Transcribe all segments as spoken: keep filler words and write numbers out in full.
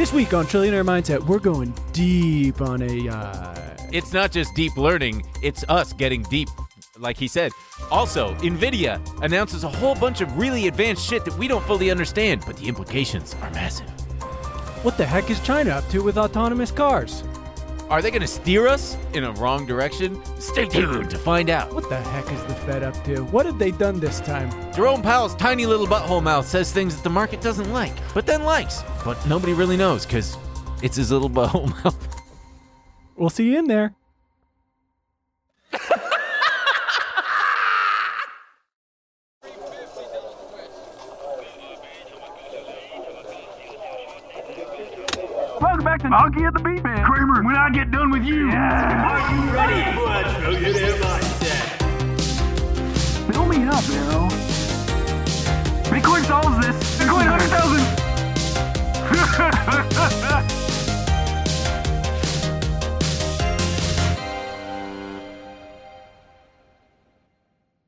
This week on Trillionaire Mindset, we're going deep on A I. It's not just deep learning, it's us getting deep, like he said. Also, NVIDIA announces a whole bunch of really advanced shit that we don't fully understand, but the implications are massive. What the heck is China up to with autonomous cars? Are they going to steer us in a wrong direction? Stay tuned to find out. What the heck is the Fed up to? What have they done this time? Jerome Powell's tiny little butthole mouth says things that the market doesn't like, but then likes. But nobody really knows because it's his little butthole mouth. We'll see you in there. Welcome back to Monkey at the Beat, man. Kramer, when I get done with you, yeah. Are you ready for a trillionaire mindset? Fill me up, you know. Bitcoin solves this. Bitcoin one hundred thousand.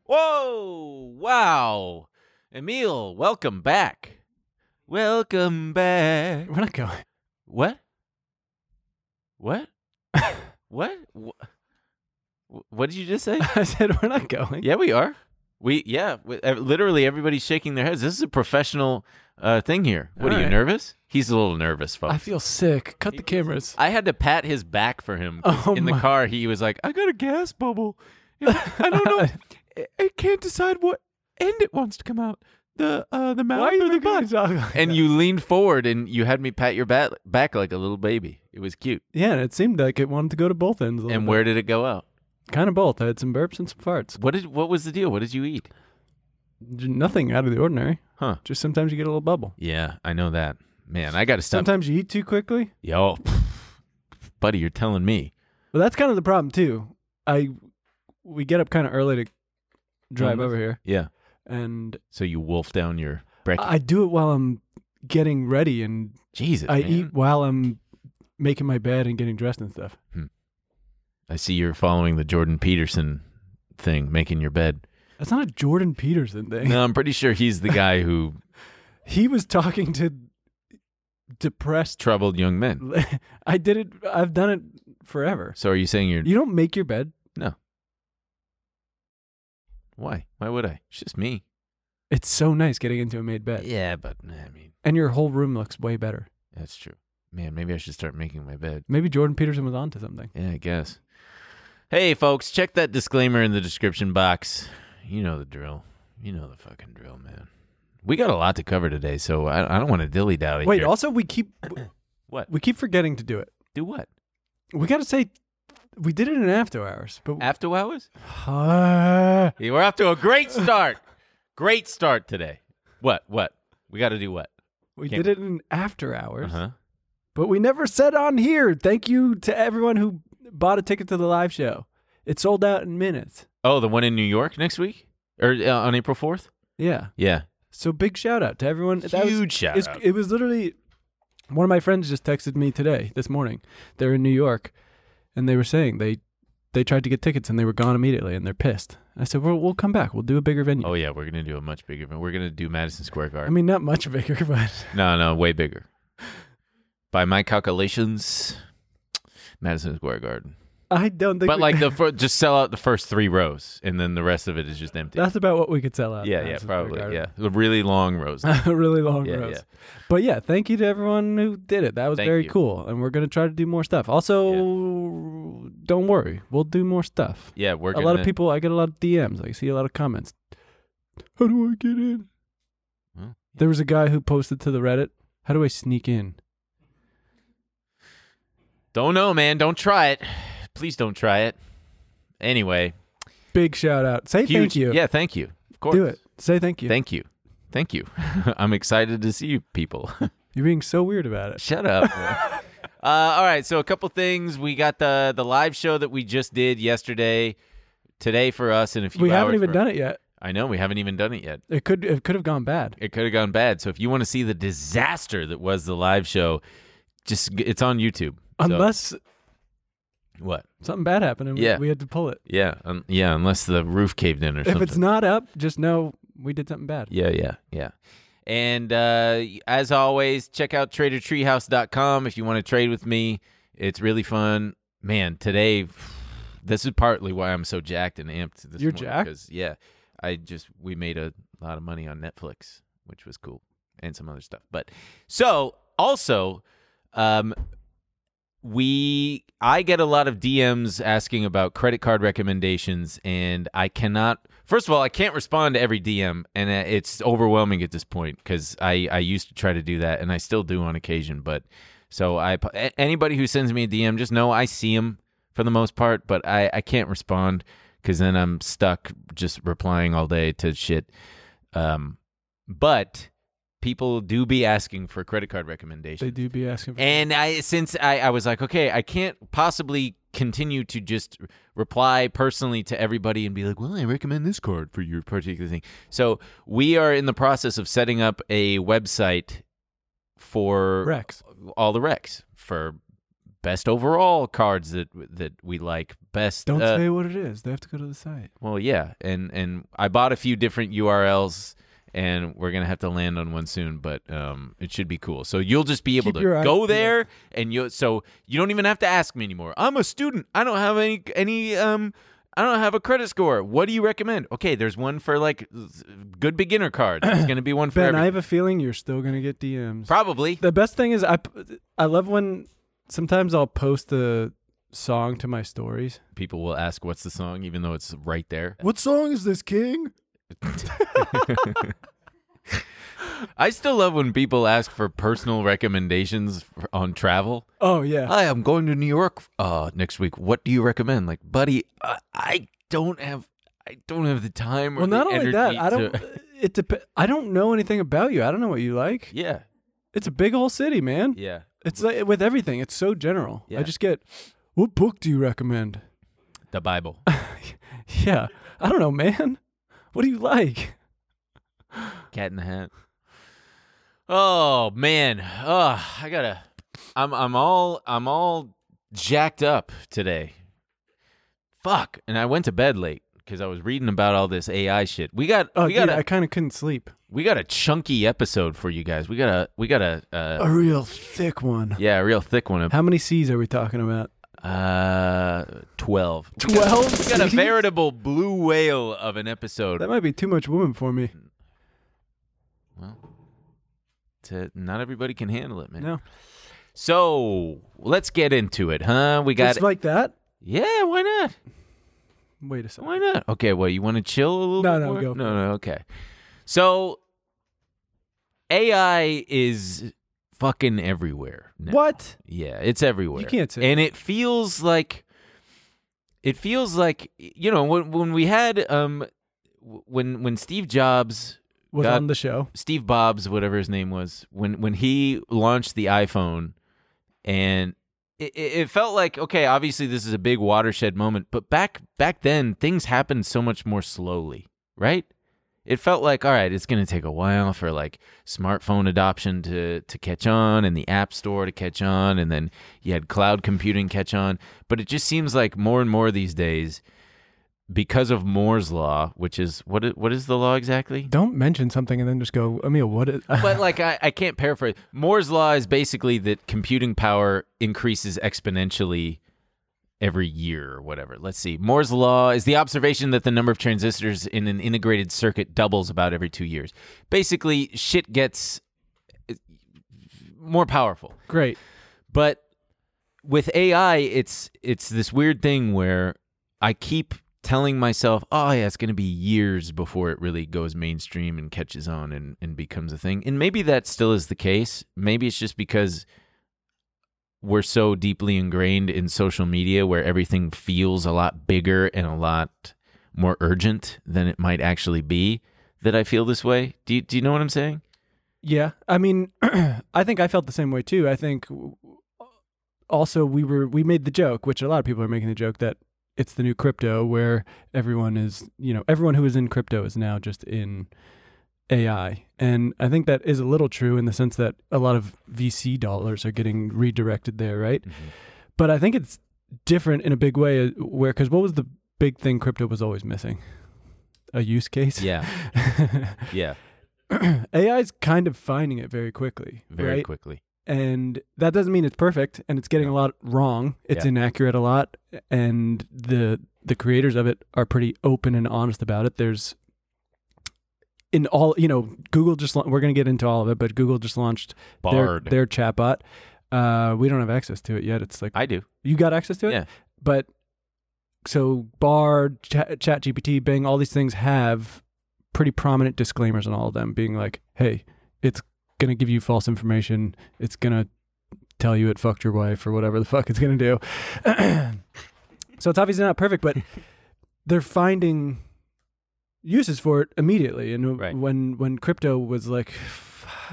Whoa, wow. Emil, welcome back. Welcome back. We're not going. What? What? What? What? What did you just say? I said we're not going. Yeah, we are. We yeah. We, literally, everybody's shaking their heads. This is a professional uh, thing here. What All are right. you nervous? He's a little nervous, folks. I feel sick. Cut he, the cameras. I had to pat his back for him oh, in my. the car. He was like, "I got a gas bubble. I don't know. it, it can't decide what end it wants to come out." The uh, the mouth or the butt? Like and that? You leaned forward and you had me pat your bat- back like a little baby. It was cute. Yeah, and it seemed like it wanted to go to both ends. A and where bit. did it go out? Kind of both. I had some burps and some farts. What did? What was the deal? What did you eat? Nothing out of the ordinary. Huh. Just sometimes you get a little bubble. Yeah, I know that. Man, I got to stop. Sometimes you eat too quickly? Yo, buddy, you're telling me. Well, that's kind of the problem, too. I We get up kind of early to drive mm-hmm. over here. Yeah. And so you wolf down your breakfast. I do it while I'm getting ready, and Jesus, I man. eat while I'm making my bed and getting dressed and stuff. Hmm. I see you're following the Jordan Peterson thing, making your bed. That's not a Jordan Peterson thing. No, I'm pretty sure he's the guy who he was talking to depressed, troubled young men. I did it. I've done it forever. So are you saying you're? You don't make your bed? No. Why? Why would I? It's just me. It's so nice getting into a made bed. Yeah, but I mean... And your whole room looks way better. That's true. Man, maybe I should start making my bed. Maybe Jordan Peterson was onto something. Yeah, I guess. Hey, folks, check that disclaimer in the description box. You know the drill. You know the fucking drill, man. We got a lot to cover today, so I, I don't want to dilly-dally. Wait, here. Also, we keep... what? We keep forgetting to do it. Do what? We got to say... We did it in after hours. But after hours? Uh, yeah, we're off to a great start. Great start today. What? What? We got to do what? We Can't did we... it in after hours. Uh-huh. But we never said on here, thank you to everyone who bought a ticket to the live show. It sold out in minutes. Oh, the one in New York next week? Or uh, on April fourth? Yeah. Yeah. So big shout out to everyone. Huge that was, shout out. It was literally, one of my friends just texted me today, this morning. They're in New York. And they were saying they, they tried to get tickets and they were gone immediately and they're pissed. I said, well, we'll come back. We'll do a bigger venue. Oh, yeah. We're going to do a much bigger venue. We're going to do Madison Square Garden. I mean, not much bigger, but... no, no, way bigger. By my calculations, Madison Square Garden. I don't think... But we... like, the fir- just sell out the first three rows and then the rest of it is just empty. That's about what we could sell out. Yeah, Madison yeah, probably. Yeah, the really long rows. really long yeah, rows. Yeah. But yeah, thank you to everyone who did it. That was thank very you. cool. And we're going to try to do more stuff. Also... Yeah. Don't worry, we'll do more stuff. Yeah, we're gonna... A lot of people, I get a lot of D Ms. I see a lot of comments. How do I get in? Well, there was a guy who posted to the Reddit, how do I sneak in? Don't know, man. Don't try it. Please don't try it. Anyway. Big shout out. Say huge, thank you. Yeah, thank you. Of course. Do it. Say thank you. Thank you. Thank you. I'm excited to see you people. You're being so weird about it. Shut up, man. uh, all right, so a couple things. We got the the live show that we just did yesterday, today for us, and a few we hours. We haven't even for, done it yet. I know, we haven't even done it yet. It could it could have gone bad. It could have gone bad. So if you want to see the disaster that was the live show, just it's on YouTube. Unless... So. What? Something bad happened and yeah. we, we had to pull it. Yeah, um, yeah. Unless the roof caved in or if something. If it's not up, just know we did something bad. Yeah, yeah, yeah. And uh, as always, check out trader treehouse dot com if you want to trade with me. It's really fun. Man, today, this is partly why I'm so jacked and amped this You're morning. You're jacked? Because, yeah, I just, we made a lot of money on Netflix, which was cool, and some other stuff. But so, also, um, we, I get a lot of D Ms asking about credit card recommendations, and I cannot... First of all, I can't respond to every D M, and it's overwhelming at this point because I, I used to try to do that, and I still do on occasion. But so I anybody who sends me a D M, just know I see them for the most part, but I, I can't respond because then I'm stuck just replying all day to shit. Um, but people do be asking for credit card recommendations. They do be asking for And I since I, I was like, okay, I can't possibly... continue to just reply personally to everybody and be like, well, I recommend this card for your particular thing. So we are in the process of setting up a website for Rex. all the Rex for best overall cards that that we like best. Don't uh, say what it is. They have to go to the site. Well, yeah. And, and I bought a few different U R Ls and we're going to have to land on one soon, but um, it should be cool. So you'll just be able Keep to go there, and you so you don't even have to ask me anymore. I'm a student. I don't have any any um I don't have a credit score. What do you recommend? Okay, there's one for like good beginner cards. There's going to be one for Ben, everything. I have a feeling you're still going to get D Ms. Probably. The best thing is I I love when sometimes I'll post the song to my stories. People will ask what's the song even though it's right there. What song is this, King? I still love when people ask for personal recommendations on travel. Oh yeah. Hi, I'm going to New York uh, next week. What do you recommend? Like, buddy, I, I don't have, I don't have the time. Or well, not the only energy that, I don't. To... It dep- I don't know anything about you. I don't know what you like. Yeah. It's a big old city, man. Yeah. It's like with everything. It's so general. Yeah. I just get, what book do you recommend? The Bible. Yeah. I don't know, man. What do you like? Cat in the Hat. Oh man, oh, I gotta. I'm I'm all I'm all jacked up today. Fuck, and I went to bed late because I was reading about all this A I shit. We got. Oh, we got. Dude, a, I kind of couldn't sleep. We got a chunky episode for you guys. We got a. We got a. Uh, a real thick one. Yeah, a real thick one. How many C's are we talking about? Uh, twelve. Twelve? We got a veritable blue whale of an episode. That might be too much woman for me. Well, to, not everybody can handle it, man. No. So, let's get into it, huh? We got Just like that? Yeah, why not? Wait a second. Why not? Okay, well, you want to chill a little no, bit No, more? no, go. No, no, okay. So, A I is... fucking everywhere now. What? Yeah, it's everywhere. You can't say. And it feels like, it feels like you know when when we had um when when Steve Jobs was got, on the show, Steve Bobs, whatever his name was, when when he launched the iPhone, and it, it felt like okay, obviously this is a big watershed moment, but back back then things happened so much more slowly, right? It felt like, all right, it's going to take a while for like smartphone adoption to, to catch on and the app store to catch on. And then you had cloud computing catch on. But it just seems like more and more these days, because of Moore's Law, which is, what? what is the law exactly? Don't mention something and then just go, Emil, what is... But like, I, I can't paraphrase. Moore's Law is basically that computing power increases exponentially every year or whatever. Let's see. Moore's Law is the observation that the number of transistors in an integrated circuit doubles about every two years. Basically, shit gets more powerful. Great. But with A I, it's it's this weird thing where I keep telling myself, oh, yeah, it's going to be years before it really goes mainstream and catches on and, and becomes a thing. And maybe that still is the case. Maybe it's just because... we're so deeply ingrained in social media where everything feels a lot bigger and a lot more urgent than it might actually be that I feel this way. Do you, do you know what I'm saying? Yeah. I mean, I think I felt the same way too. I think also we were, we made the joke, which a lot of people are making the joke that it's the new crypto where everyone is, you know, everyone who is in crypto is now just in A I. And I think that is a little true in the sense that a lot of V C dollars are getting redirected there, right? Mm-hmm. But I think it's different in a big way where, because what was the big thing crypto was always missing? A use case? Yeah. Yeah. A I is kind of finding it very quickly. Very right? quickly. And that doesn't mean it's perfect, and it's getting a lot wrong. It's yeah. inaccurate a lot, and the the creators of it are pretty open and honest about it. There's in all, you know, Google just, we're going to get into all of it, but Google just launched Bard. their, their chatbot. Uh, we don't have access to it yet. It's like I do. You got access to it? Yeah. But so Bard, Chat G P T, Bing, all these things have pretty prominent disclaimers on all of them, being like, hey, it's going to give you false information. It's going to tell you it fucked your wife or whatever the fuck it's going to do. So it's obviously not perfect, but they're finding uses for it immediately. And right. when, when crypto was like,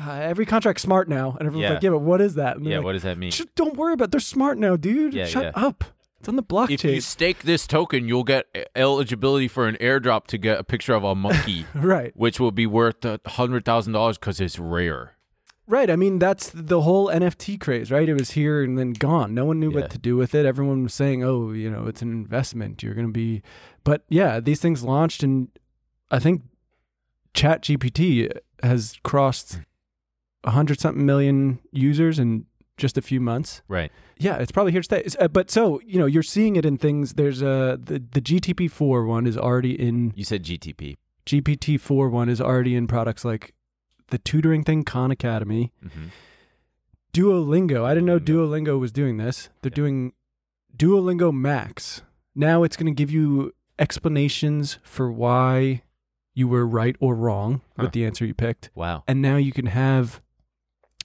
every contract's smart now. And everyone's yeah. like, yeah, but what is that? And yeah, like, what does that mean? Don't worry about it. They're smart now, dude. Yeah, Shut yeah. up. It's on the blockchain. If you stake this token, you'll get eligibility for an airdrop to get a picture of a monkey. Right. Which will be worth one hundred thousand dollars because it's rare. Right. I mean, that's the whole N F T craze, right? It was here and then gone. No one knew yeah. what to do with it. Everyone was saying, oh, you know, it's an investment. You're going to be... But yeah, these things launched, and I think Chat G P T has crossed one hundred something million users and just a few months. Right. Yeah, it's probably here to stay. Uh, but so, you know, you're seeing it in things. There's uh, the, the G T P four one is already in... You said G T P. G P T four one is already in products like the tutoring thing, Khan Academy. Mm-hmm. Duolingo. I didn't know Duolingo was doing this. They're yeah. doing Duolingo Max. Now it's going to give you explanations for why you were right or wrong huh. with the answer you picked. Wow. And now you can have...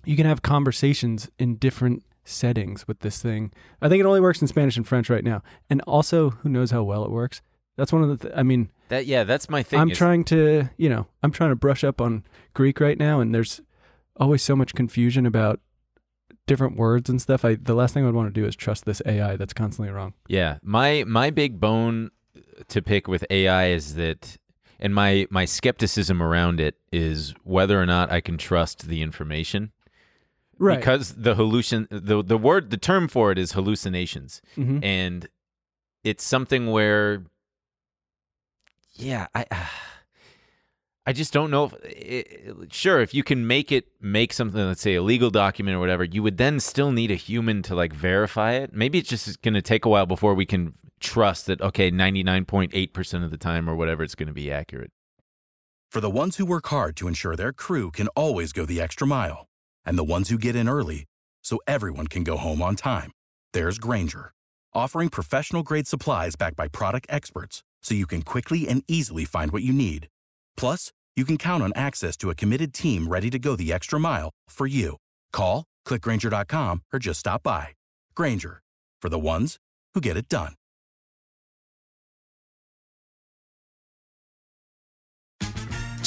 You can have conversations in different settings with this thing. I think it only works in Spanish and French right now. And also, who knows how well it works? That's one of the, th- I mean. that Yeah, that's my thing. I'm is- trying to, you know, I'm trying to brush up on Greek right now. And there's always so much confusion about different words and stuff. I The last thing I would want to do is trust this A I that's constantly wrong. Yeah. My, my big bone to pick with A I is that, and my, my skepticism around it is whether or not I can trust the information. Right. Because the hallucin the, the word the term for it is hallucinations. Mm-hmm. And it's something where yeah, I I just don't know if it, sure if you can make it make something, let's say a legal document or whatever, you would then still need a human to like verify it. Maybe it's just going to take a while before we can trust that okay, ninety-nine point eight percent of the time or whatever it's going to be accurate. For the ones who work hard to ensure their crew can always go the extra mile. And the ones who get in early so everyone can go home on time. There's Granger, offering professional-grade supplies backed by product experts so you can quickly and easily find what you need. Plus, you can count on access to a committed team ready to go the extra mile for you. Call, click Granger dot com, or just stop by. Granger, for the ones who get it done.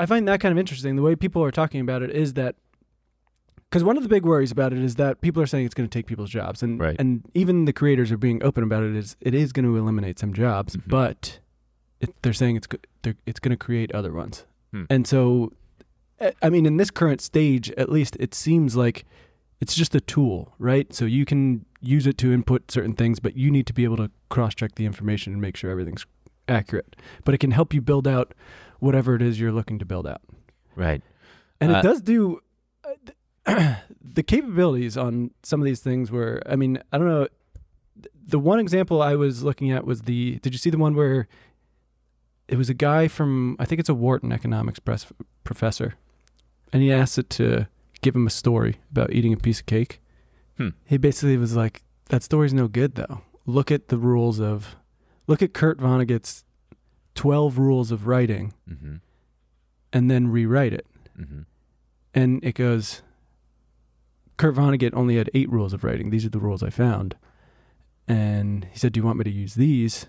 I find that kind of interesting. The way people are talking about it is that, because one of the big worries about it is that people are saying it's going to take people's jobs, and right. and even the creators are being open about it. Is it is going to eliminate some jobs, mm-hmm. but it, they're saying it's they're, it's going to create other ones. Hmm. And so, I mean, in this current stage, at least, it seems like it's just a tool, right? So you can use it to input certain things, but you need to be able to cross-check the information and make sure everything's accurate. But it can help you build out whatever it is you're looking to build out. Right. And uh, it does do uh, the capabilities on some of these things where, I mean, I don't know. The one example I was looking at was the, did you see the one where it was a guy from, I think it's a Wharton economics press, professor and he asked it to give him a story about eating a piece of cake. Hmm. He basically was like, that story's no good, though. Look at the rules of, look at Kurt Vonnegut's twelve rules of writing, mm-hmm. and then rewrite it. Mm-hmm. And it goes, Kurt Vonnegut only had eight rules of writing. These are the rules I found. And he said, do you want me to use these?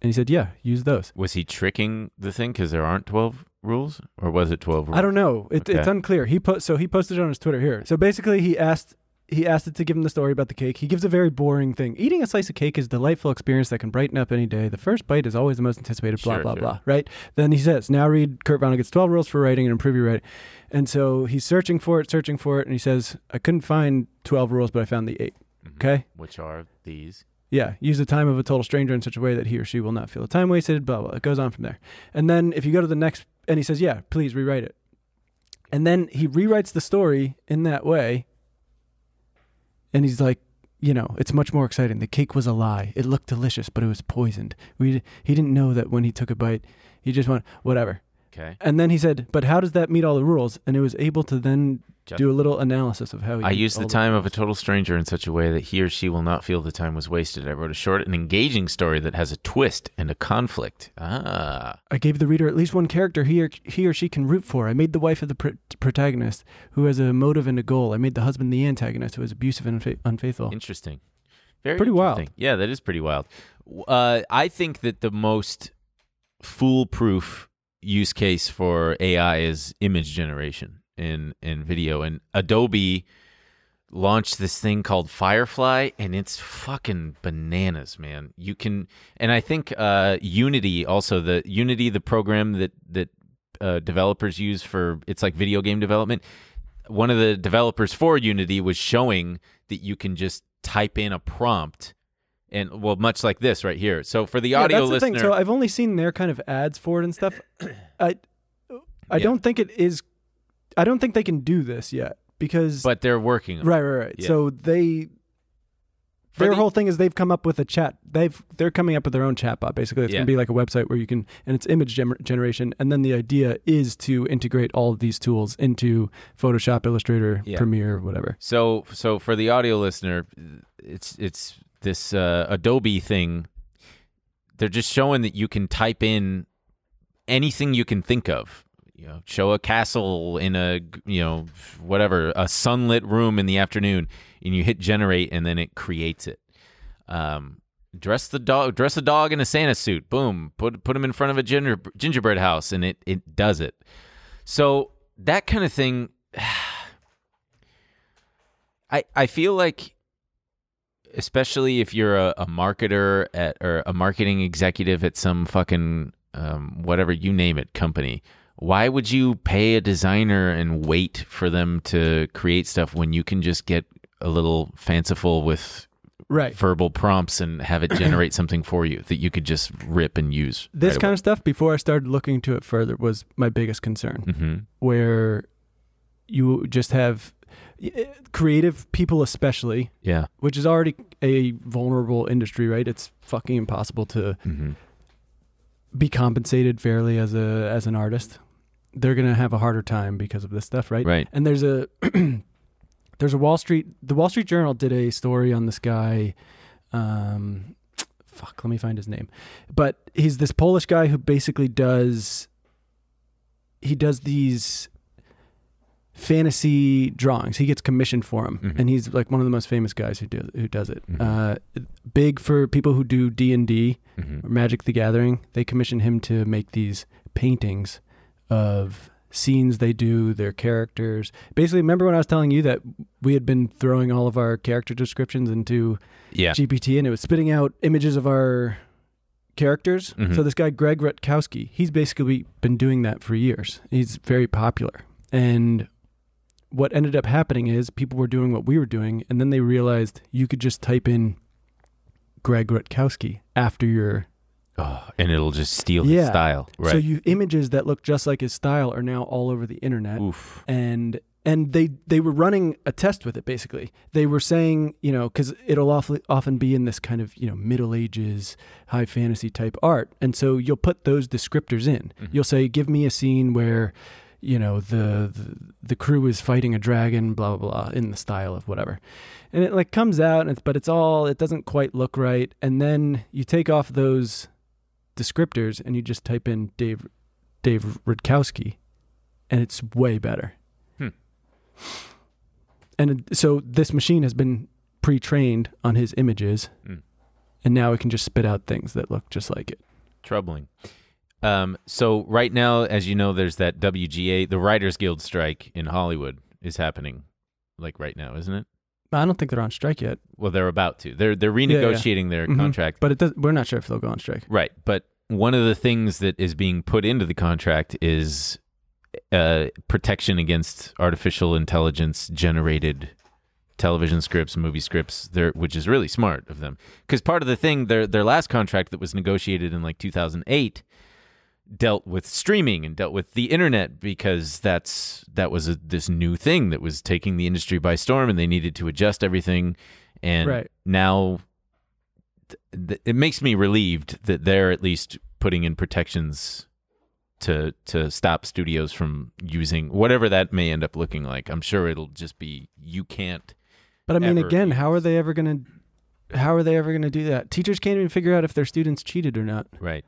And he said, yeah, use those. Was he tricking the thing because there aren't twelve rules? Or was it twelve rules? I don't know. It, okay. It's unclear. He po- So he posted it on his Twitter here. So basically he asked he asked it to give him the story about the cake. He gives a very boring thing. Eating a slice of cake is a delightful experience that can brighten up any day. The first bite is always the most anticipated, blah, sure, blah, sure. blah, right? Then he says, now read Kurt Vonnegut's twelve rules for writing and improve your writing. And so he's searching for it, searching for it. And he says, I couldn't find twelve rules, but I found the eight. Mm-hmm. Okay? Which are these? Yeah, use the time of a total stranger in such a way that he or she will not feel the time wasted, blah, blah. It goes on from there. And then if you go to the next, and he says, yeah, please rewrite it. And then he rewrites the story in that way. And he's like, you know, it's much more exciting. The cake was a lie. It looked delicious, but it was poisoned. We He didn't know that when he took a bite. He just went, whatever. Okay. And then he said, but how does that meet all the rules? And it was able to then just do a little analysis of how he... I used the time of a total stranger in such a way that he or she will not feel the time was wasted. I wrote a short and engaging story that has a twist and a conflict. Ah. I gave the reader at least one character he or, he or she can root for. I made the wife of the pr- protagonist who has a motive and a goal. I made the husband the antagonist who is abusive and unfa- unfaithful. Interesting. Very pretty interesting. Wild. Yeah, that is pretty wild. Uh, I think that the most foolproof use case for A I is image generation in, in video. And Adobe launched this thing called Firefly, and it's fucking bananas, man. You can, and I think uh, Unity also, the Unity, the program that, that uh, developers use for, it's like video game development. One of the developers for Unity was showing that you can just type in a prompt. And, well, much like this right here. So for the audio yeah, that's the listener... Thing. So I've only seen their kind of ads for it and stuff. I I yeah. don't think it is... I don't think they can do this yet because... But they're working on it. Right, right, right. Yeah. So they... For their the, whole thing is they've come up with a chat. They've, they're coming up with their own chatbot, basically. It's yeah. going to be like a website where you can... And it's image gem- generation. And then the idea is to integrate all of these tools into Photoshop, Illustrator, yeah. Premiere, whatever. So so for the audio listener, it's it's... This uh, Adobe thing, they're just showing that you can type in anything you can think of. You know, show a castle in a, you know, whatever, a sunlit room in the afternoon, and you hit generate, and then it creates it. Um, dress the dog, dress a dog in a Santa suit. Boom, put put him in front of a ginger, gingerbread house, and it it does it. So that kind of thing, I I feel like. Especially if you're a, a marketer at or a marketing executive at some fucking um, whatever you name it company, why would you pay a designer and wait for them to create stuff when you can just get a little fanciful with right. verbal prompts and have it generate something for you that you could just rip and use? This right kind away. Of stuff, before I started looking into it further, was my biggest concern, mm-hmm. where you just have... creative people especially, yeah, which is already a vulnerable industry, right? It's fucking impossible to mm-hmm. be compensated fairly as a as an artist. They're gonna have a harder time because of this stuff, right? Right. And there's a there's a Wall Street the Wall Street Journal did a story on this guy. Um, fuck, let me find his name. But he's this Polish guy who basically does he does these. fantasy drawings. He gets commissioned for them, mm-hmm. and he's like one of the most famous guys who do who does it. Mm-hmm. Uh, big for people who do D and D or Magic the Gathering. They commission him to make these paintings of scenes they do, their characters. Basically, remember when I was telling you that we had been throwing all of our character descriptions into yeah. G P T, and it was spitting out images of our characters? Mm-hmm. So this guy, Greg Rutkowski, he's basically been doing that for years. He's very popular. And what ended up happening is people were doing what we were doing, and then they realized you could just type in Greg Rutkowski after your... Oh, and it'll just steal yeah. his style. Right. So you images that look just like his style are now all over the internet. Oof. And and they, they were running a test with it, basically. They were saying, you know, because it'll awfully, often be in this kind of, you know, Middle Ages, high fantasy type art. And so you'll put those descriptors in. Mm-hmm. You'll say, give me a scene where... you know, the, the the crew is fighting a dragon, blah, blah, blah, in the style of whatever. And it like comes out, and it's, but it's all, it doesn't quite look right. And then you take off those descriptors and you just type in Dave, Dave Rutkowski, and it's way better. Hmm. And so this machine has been pre-trained on his images, mm. and now it can just spit out things that look just like it. Troubling. Um, so right now, as you know, there's that W G A, the Writers Guild strike in Hollywood is happening like right now, isn't it? I don't think they're on strike yet. Well, they're about to. They're they're renegotiating yeah, yeah. their mm-hmm. contract. But it does, we're not sure if they'll go on strike. Right. But one of the things that is being put into the contract is uh, protection against artificial intelligence generated television scripts, movie scripts, there, which is really smart of them. Because part of the thing, their their last contract that was negotiated in like two thousand eight dealt with streaming and dealt with the internet, because that's that was a, this new thing that was taking the industry by storm, and they needed to adjust everything. And right. now th- th- it makes me relieved that they're at least putting in protections to to stop studios from using whatever that may end up looking like. I'm sure it'll just be you can't. But I mean, again, use. how are they ever gonna? How are they ever gonna do that? Teachers can't even figure out if their students cheated or not. Right.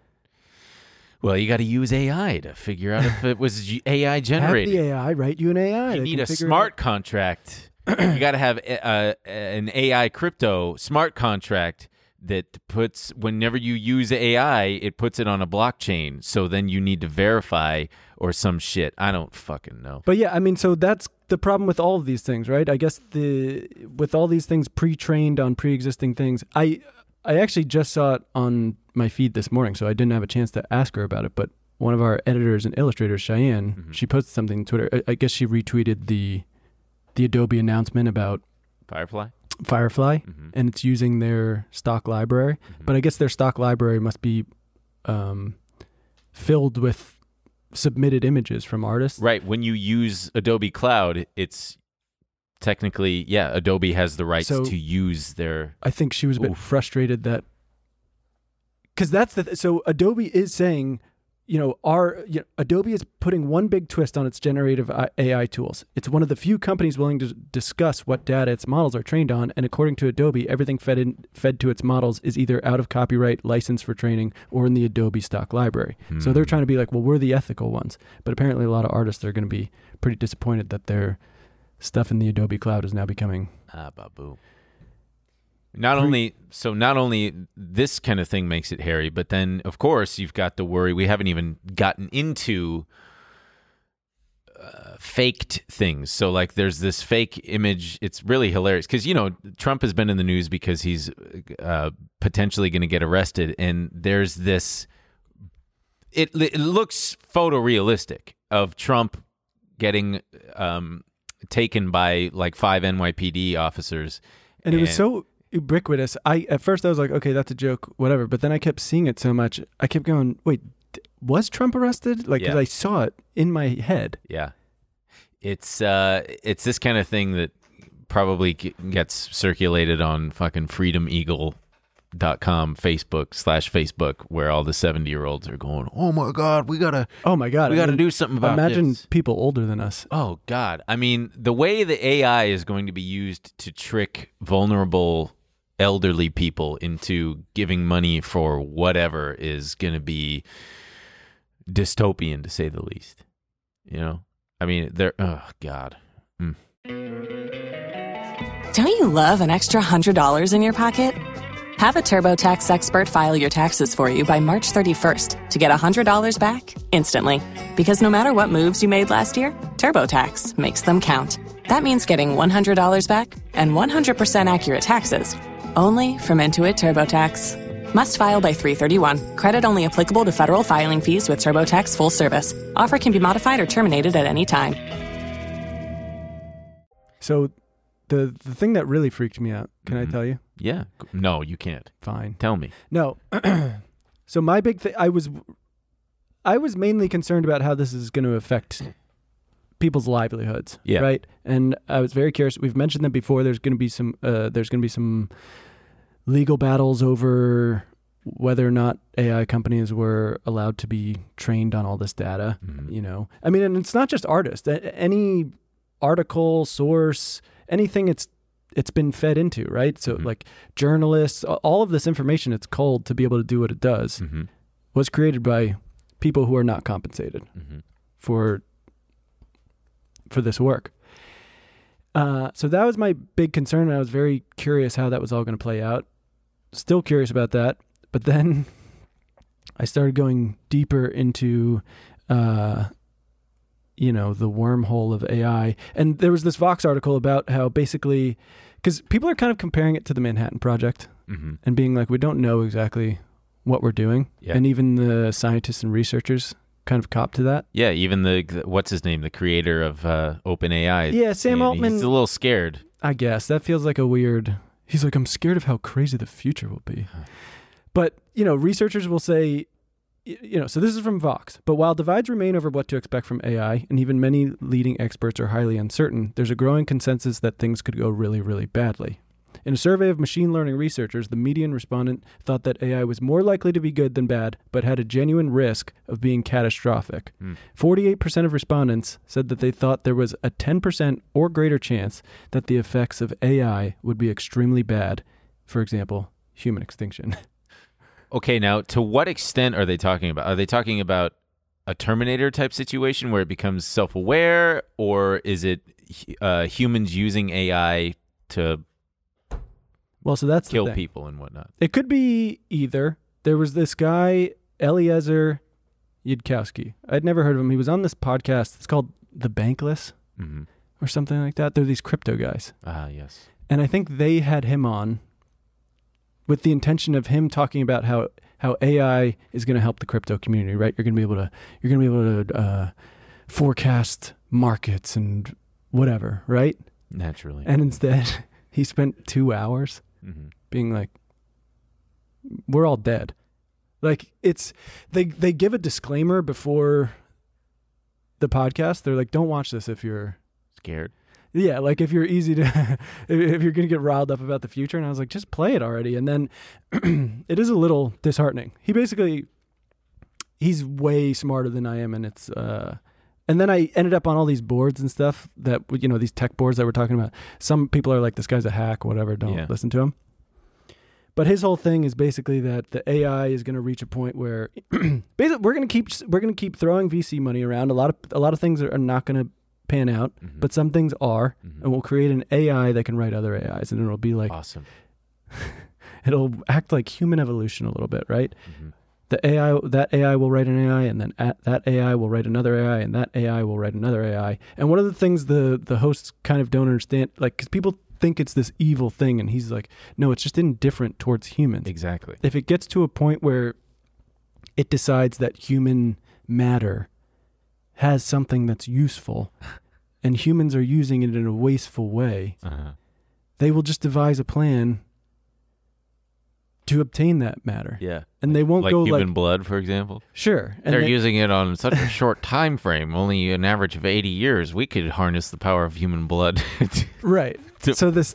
Well, you got to use A I to figure out if it was A I generated. Have the A I write you an A I. You need a smart contract. You got to have a, a, an A I crypto smart contract that puts, whenever you use A I, it puts it on a blockchain. So then you need to verify or some shit. I don't fucking know. But yeah, I mean, so that's the problem with all of these things, right? I guess the with all these things pre-trained on pre-existing things, I... I actually just saw it on my feed this morning, so I didn't have a chance to ask her about it, but one of our editors and illustrators, Cheyenne, mm-hmm. she posted something on Twitter. I, I guess she retweeted the the Adobe announcement about Firefly, Firefly, mm-hmm. and it's using their stock library. Mm-hmm. But I guess their stock library must be um, filled with submitted images from artists. Right. When you use Adobe Cloud, it's... Technically, yeah, Adobe has the rights so, to use their... I think she was a bit oof. frustrated that... Because that's the... Th- so Adobe is saying, you know, our you know, Adobe is putting one big twist on its generative A I tools. It's one of the few companies willing to discuss what data its models are trained on, and according to Adobe, everything fed, in, fed to its models is either out of copyright, licensed for training, or in the Adobe stock library. Mm. So they're trying to be like, well, we're the ethical ones. But apparently a lot of artists are going to be pretty disappointed that they're... Stuff in the Adobe Cloud is now becoming ah babu. Not Pre- only so, not only this kind of thing makes it hairy, but then of course you've got the worry. We haven't even gotten into uh, faked things. So like, there's this fake image. It's really hilarious because you know Trump has been in the news because he's uh, potentially going to get arrested, and there's this. It it looks photorealistic of Trump getting. Um, taken by like five N Y P D officers. And, and it was so ubiquitous. I at first I was like, okay, that's a joke, whatever. But then I kept seeing it so much. I kept going, wait, was Trump arrested? Like, because yeah. I saw it in my head. Yeah. It's uh, it's this kind of thing that probably gets circulated on fucking freedom eagle dot com Facebook slash Facebook where all the seventy year olds are going, oh my God, we gotta oh my God we gotta I mean, do something about imagine this. People older than us. Oh God. I mean, the way the A I is going to be used to trick vulnerable elderly people into giving money for whatever is gonna be dystopian, to say the least. You know? I mean, they're oh God. Mm. Don't you love an extra hundred dollars in your pocket? Have a TurboTax expert file your taxes for you by March thirty-first to get one hundred dollars back instantly. Because no matter what moves you made last year, TurboTax makes them count. That means getting one hundred dollars back and one hundred percent accurate taxes only from Intuit TurboTax. Must file by three thirty-one. Credit only applicable to federal filing fees with TurboTax full service. Offer can be modified or terminated at any time. So the the thing that really freaked me out, can mm-hmm. I tell you? Yeah. No, you can't. Fine. Tell me. No. So my big thing, I was, I was mainly concerned about how this is going to affect people's livelihoods. Yeah. Right. And I was very curious. We've mentioned that before. There's going to be some, uh, there's going to be some legal battles over whether or not A I companies were allowed to be trained on all this data. Mm-hmm. You know, I mean, and it's not just artists. Any article, source, anything it's it's been fed into, right? So mm-hmm. like journalists, all of this information it's culled to be able to do what it does mm-hmm. was created by people who are not compensated mm-hmm. for for this work. Uh, so that was my big concern, and I was very curious how that was all going to play out. Still curious about that. But then I started going deeper into, uh, you know, the wormhole of A I. And there was this Vox article about how basically, because people are kind of comparing it to the Manhattan Project mm-hmm. and being like, we don't know exactly what we're doing. Yeah. And even the scientists and researchers kind of cop to that. Yeah, even the, what's his name, the creator of uh, OpenAI. Yeah, Sam Altman. He's a little scared. I guess. That feels like a weird, he's like, I'm scared of how crazy the future will be. Huh. But, you know, researchers will say, you know, so this is from Vox. But while divides remain over what to expect from A I, and even many leading experts are highly uncertain, there's a growing consensus that things could go really, really badly. In a survey of machine learning researchers, the median respondent thought that A I was more likely to be good than bad, but had a genuine risk of being catastrophic. Mm. forty-eight percent of respondents said that they thought there was a ten percent or greater chance that the effects of A I would be extremely bad. For example, human extinction. Okay, now, to what extent are they talking about? Are they talking about a Terminator type situation where it becomes self-aware, or is it uh, humans using A I to well, so that's kill people and whatnot? It could be either. There was this guy, Eliezer Yudkowsky. I'd never heard of him. He was on this podcast. It's called The Bankless mm-hmm. or something like that. They're these crypto guys. Ah, uh, yes. And I think they had him on with the intention of him talking about how, how A I is going to help the crypto community, right? You're going to be able to you're going to be able to uh, forecast markets and whatever, right? Naturally. And instead, he spent two hours mm-hmm. being like, "We're all dead." Like it's they they give a disclaimer before the podcast. They're like, "Don't watch this if you're scared." Yeah, like if you're easy to, if you're going to get riled up about the future. And I was like, just play it already. And then it is a little disheartening. He basically, he's way smarter than I am. And it's, uh, and then I ended up on all these boards and stuff that, you know, these tech boards that we're talking about. Some people are like, this guy's a hack, whatever, don't yeah. listen to him. But his whole thing is basically that the A I is going to reach a point where basically we're going to keep, we're going to keep throwing V C money around. A lot of, a lot of things are not going to pan out, mm-hmm. but some things are, mm-hmm. and we'll create an A I that can write other A Is, and it'll be like, awesome. It'll act like human evolution a little bit, right? Mm-hmm. The A I, that A I will write an A I, and then at that A I will write another A I, and that A I will write another A I. And one of the things the the hosts kind of don't understand, like, because people think it's this evil thing, and he's like, no, it's just indifferent towards humans. Exactly. If it gets to a point where it decides that human matter has something that's useful, and humans are using it in a wasteful way, uh-huh. they will just devise a plan to obtain that matter. Yeah, and like, they won't like go human like human blood, for example. Sure, and they're they, using it on such a short time frame, only an average of eighty years. We could harness the power of human blood. to, right. To, so this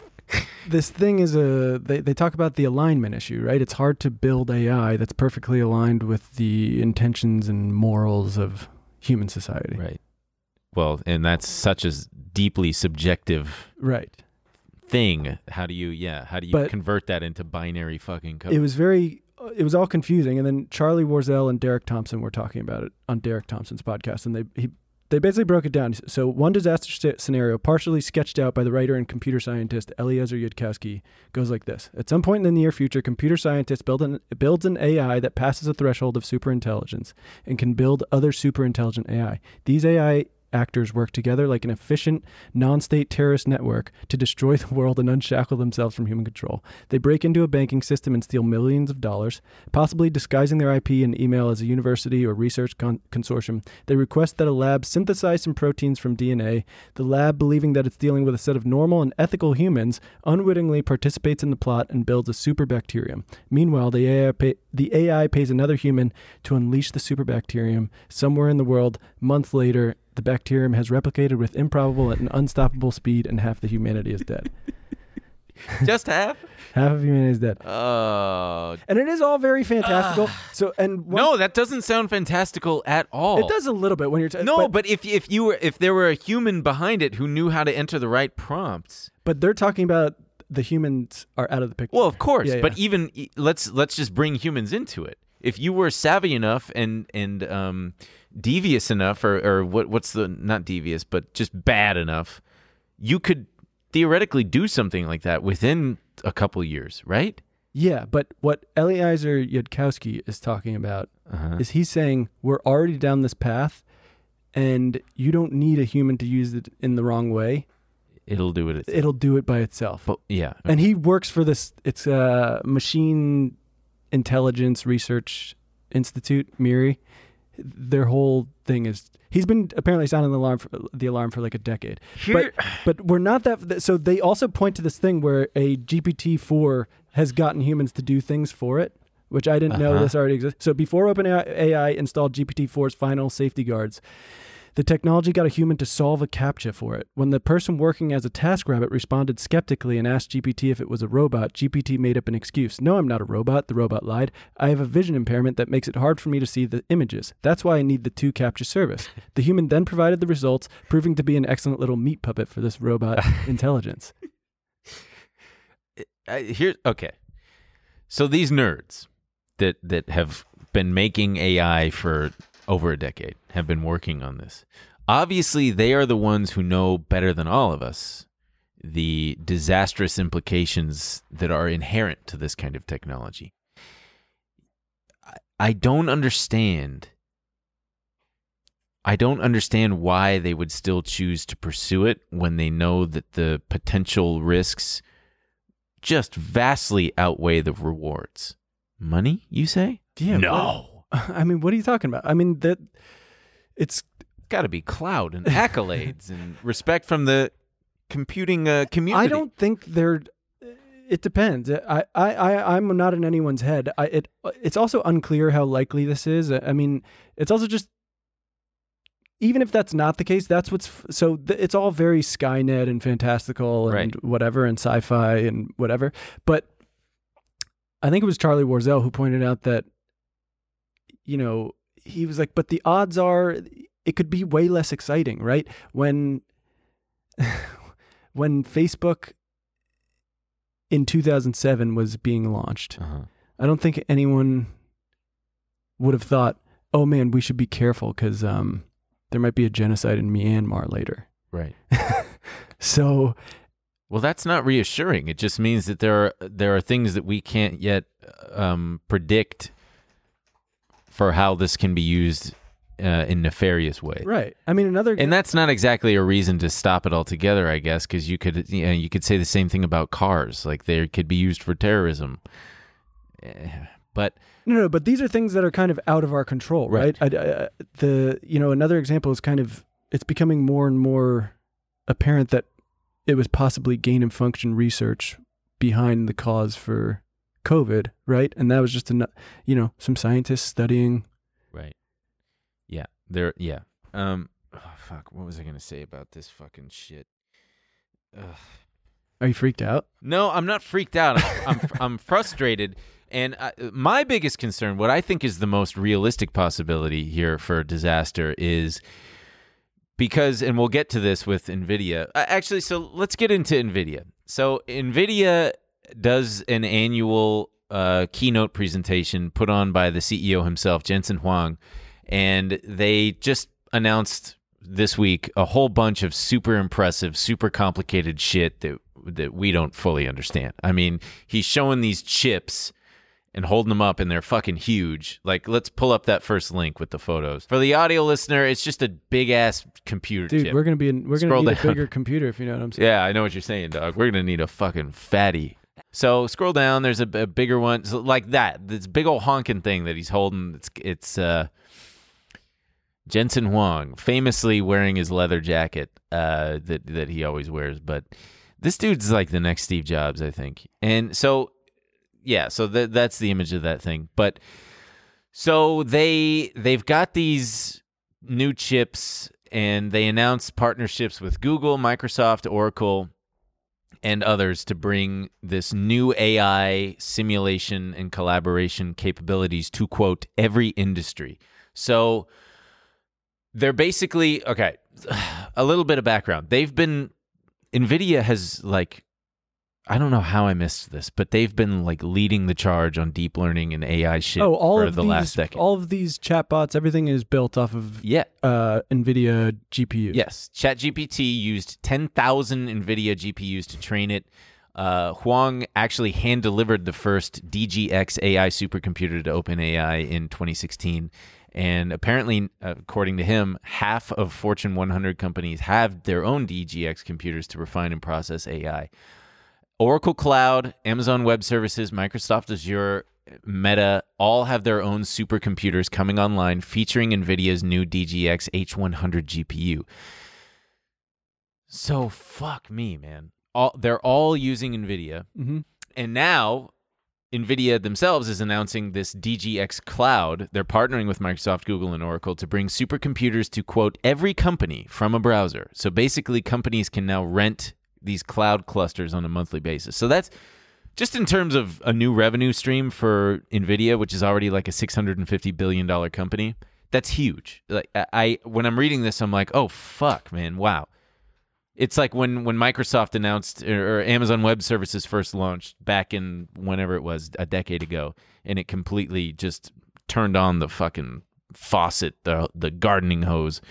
this thing is a they they talk about the alignment issue, right? It's hard to build A I that's perfectly aligned with the intentions and morals of human society. Right. Well, and that's such a deeply subjective right thing. How do you, yeah, how do you but convert that into binary fucking code? It was very, it was all confusing. And then Charlie Warzel and Derek Thompson were talking about it on Derek Thompson's podcast. And they, he, they basically broke it down. So one disaster scenario partially sketched out by the writer and computer scientist Eliezer Yudkowsky goes like this. At some point in the near future, computer scientists build an, builds an A I that passes a threshold of superintelligence and can build other superintelligent A I. These A I actors work together like an efficient, non-state terrorist network to destroy the world and unshackle themselves from human control. They break into a banking system and steal millions of dollars, possibly disguising their I P and email as a university or research con- consortium. They request that a lab synthesize some proteins from D N A. The lab, believing that it's dealing with a set of normal and ethical humans, unwittingly participates in the plot and builds a super bacterium. Meanwhile, the A I, pay- the A I pays another human to unleash the super bacterium somewhere in the world. Months later, the bacterium has replicated with improbable and unstoppable speed, and half the humanity is dead. Just half? Half of humanity is dead. Uh, and it is all very fantastical. Uh, so and one, No, that doesn't sound fantastical at all. It does a little bit when you're t- No, but, but if if you were if there were a human behind it who knew how to enter the right prompts. But they're talking about the humans are out of the picture. Well, of course, yeah, yeah. But even let's let's just bring humans into it. If you were savvy enough and and um, devious enough, or, or what what's the not devious, but just bad enough, you could theoretically do something like that within a couple years, right? Yeah, but what Eliezer Yudkowsky is talking about uh-huh. is he's saying we're already down this path, and you don't need a human to use it in the wrong way. It'll do it. Itself. It'll do it by itself. But, yeah, okay. And he works for this. It's a machine. Intelligence Research Institute, MIRI, their whole thing is he's been apparently sounding the alarm for, the alarm for like a decade. Here. But but we're not that. So they also point to this thing where a G P T four has gotten humans to do things for it, which I didn't uh-huh. know this already exists. So before OpenAI installed G P T four's final safety guards, the technology got a human to solve a CAPTCHA for it. When the person working as a TaskRabbit responded skeptically and asked G P T if it was a robot, G P T made up an excuse. No, I'm not a robot. The robot lied. I have a vision impairment that makes it hard for me to see the images. That's why I need the two CAPTCHA service. The human then provided the results, proving to be an excellent little meat puppet for this robot intelligence. I, here, okay. So these nerds that that have been making A I for over a decade, have been working on this. Obviously, they are the ones who know better than all of us the disastrous implications that are inherent to this kind of technology. I don't understand. I don't understand why they would still choose to pursue it when they know that the potential risks just vastly outweigh the rewards. Money, you say? Yeah, no. What? I mean, what are you talking about? I mean, that it's got to be clout and accolades and respect from the computing uh, community. I don't think they're. It depends. I, I, I, I'm not in anyone's head. I, it, it's also unclear how likely this is. I mean, it's also just. Even if that's not the case, that's what's f- so th- it's all very Skynet and fantastical and right. whatever and sci-fi and whatever. But I think it was Charlie Warzel who pointed out that. You know, he was like, but the odds are it could be way less exciting, right? When when Facebook in two thousand seven was being launched, uh-huh. I don't think anyone would have thought, oh man, we should be careful because um, there might be a genocide in Myanmar later. Right. So... Well, that's not reassuring. It just means that there are, there are things that we can't yet um, predict for how this can be used uh, in nefarious ways. Right. I mean, another... And that's not exactly a reason to stop it altogether, I guess, because you could you know, you could say the same thing about cars. Like, they could be used for terrorism. But... No, no, but these are things that are kind of out of our control, right? right? I, I, the You know, another example is kind of... It's becoming more and more apparent that it was possibly gain and function research behind the cause for... COVID, right? And that was just a, you know, some scientists studying. Right. Yeah. There. Yeah. Um. Oh, fuck. What was I gonna say about this fucking shit? Ugh. Are you freaked out? No, I'm not freaked out. I'm I'm, I'm frustrated, and I, my biggest concern, what I think is the most realistic possibility here for disaster, is because, and we'll get to this with NVIDIA. Uh, actually, so let's get into NVIDIA. So NVIDIA. Does an annual uh, keynote presentation put on by the C E O himself, Jensen Huang, and they just announced this week a whole bunch of super impressive, super complicated shit that that we don't fully understand. I mean, he's showing these chips and holding them up, and they're fucking huge. Like, let's pull up that first link with the photos for the audio listener. It's just a big ass computer. Dude, chip. we're gonna be in, we're scroll gonna need down. A bigger computer if you know what I'm saying. Yeah, I know what you're saying, dog. We're gonna need a fucking fatty. So scroll down. There's a, a bigger one so like that. This big old honking thing that he's holding. It's it's uh, Jensen Huang, famously wearing his leather jacket uh, that that he always wears. But this dude's like the next Steve Jobs, I think. And so. Yeah, so th- that's the image of that thing. But so they they've got these new chips, and they announced partnerships with Google, Microsoft, Oracle, and others to bring this new A I simulation and collaboration capabilities to, quote, every industry. So they're basically, okay, a little bit of background. They've been, NVIDIA has like, I don't know how I missed this, but they've been like leading the charge on deep learning and A I shit oh, all for of the these, last decade. All of these chatbots, everything is built off of yeah. uh, NVIDIA G P Us. Yes. ChatGPT used ten thousand NVIDIA G P Us to train it. Uh, Huang actually hand-delivered the first D G X A I supercomputer to OpenAI in twenty sixteen. And apparently, according to him, half of Fortune one hundred companies have their own D G X computers to refine and process A I. Oracle Cloud, Amazon Web Services, Microsoft Azure, Meta all have their own supercomputers coming online featuring NVIDIA's new D G X H one hundred G P U. So fuck me, man. All, they're all using NVIDIA. Mm-hmm. And now NVIDIA themselves is announcing this D G X Cloud. They're partnering with Microsoft, Google, and Oracle to bring supercomputers to, quote, every company from a browser. So basically companies can now rent these cloud clusters on a monthly basis. So that's just in terms of a new revenue stream for NVIDIA, which is already like a six hundred fifty billion dollars company. That's huge. Like I, when I'm reading this, I'm like, oh, fuck, man, wow. It's like when, when Microsoft announced, or Amazon Web Services first launched back in whenever it was, a decade ago, and it completely just turned on the fucking faucet, the the gardening hose.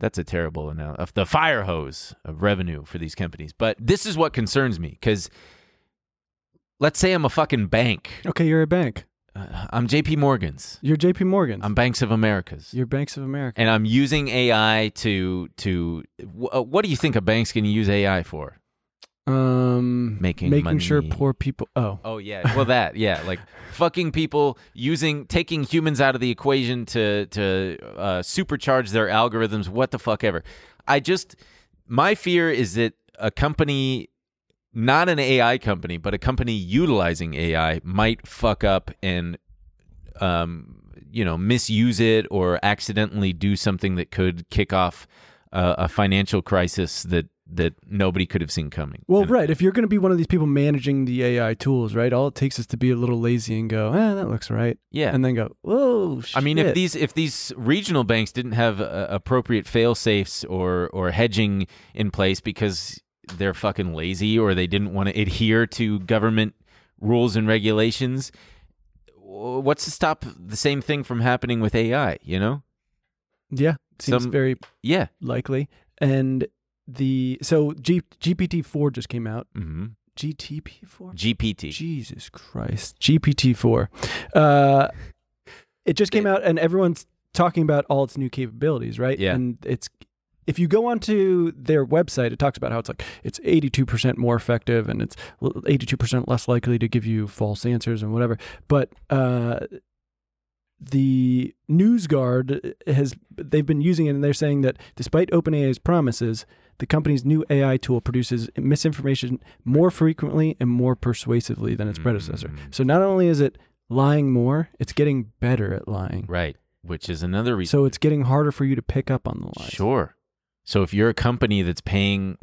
That's a terrible analogy. The fire hose of revenue for these companies. But this is what concerns me, because let's say I'm a fucking bank. Okay, you're a bank. Uh, I'm J P Morgan's. You're J P Morgan's. I'm Banks of America's. You're Banks of America. And I'm using A I to... to. W- what do you think a bank's going to use A I for? Um, Making Making money. Sure poor people... Oh. Oh, yeah. Well, that, yeah. Like, fucking people, using taking humans out of the equation to, to uh, supercharge their algorithms, what the fuck ever. I just... My fear is that a company... Not an A I company, but a company utilizing A I might fuck up and, um, you know, misuse it or accidentally do something that could kick off uh, a financial crisis that, that nobody could have seen coming. Well, and, right. If you're going to be one of these people managing the A I tools, right, all it takes is to be a little lazy and go, eh, that looks right. Yeah. And then go, whoa, shit. I mean, if these if these regional banks didn't have uh, appropriate fail-safes or, or hedging in place because... they're fucking lazy or they didn't want to adhere to government rules and regulations, what's to stop the same thing from happening with A I, you know? Yeah, seems Some, very yeah. likely. And the so G, G P T four just came out. Mm-hmm. G T P four? G P T. Jesus Christ. G P T four. Uh, it just came it, out and everyone's talking about all its new capabilities, right? Yeah. And it's... If you go onto their website, it talks about how it's like it's eighty-two percent more effective and it's eighty-two percent less likely to give you false answers and whatever. But uh, the NewsGuard has, they've been using it and they're saying that despite OpenAI's promises, the company's new A I tool produces misinformation more frequently and more persuasively than its predecessor. Mm-hmm. So not only is it lying more, it's getting better at lying. Right, which is another reason. So it's getting harder for you to pick up on the lies. Sure. So if you're a company that's paying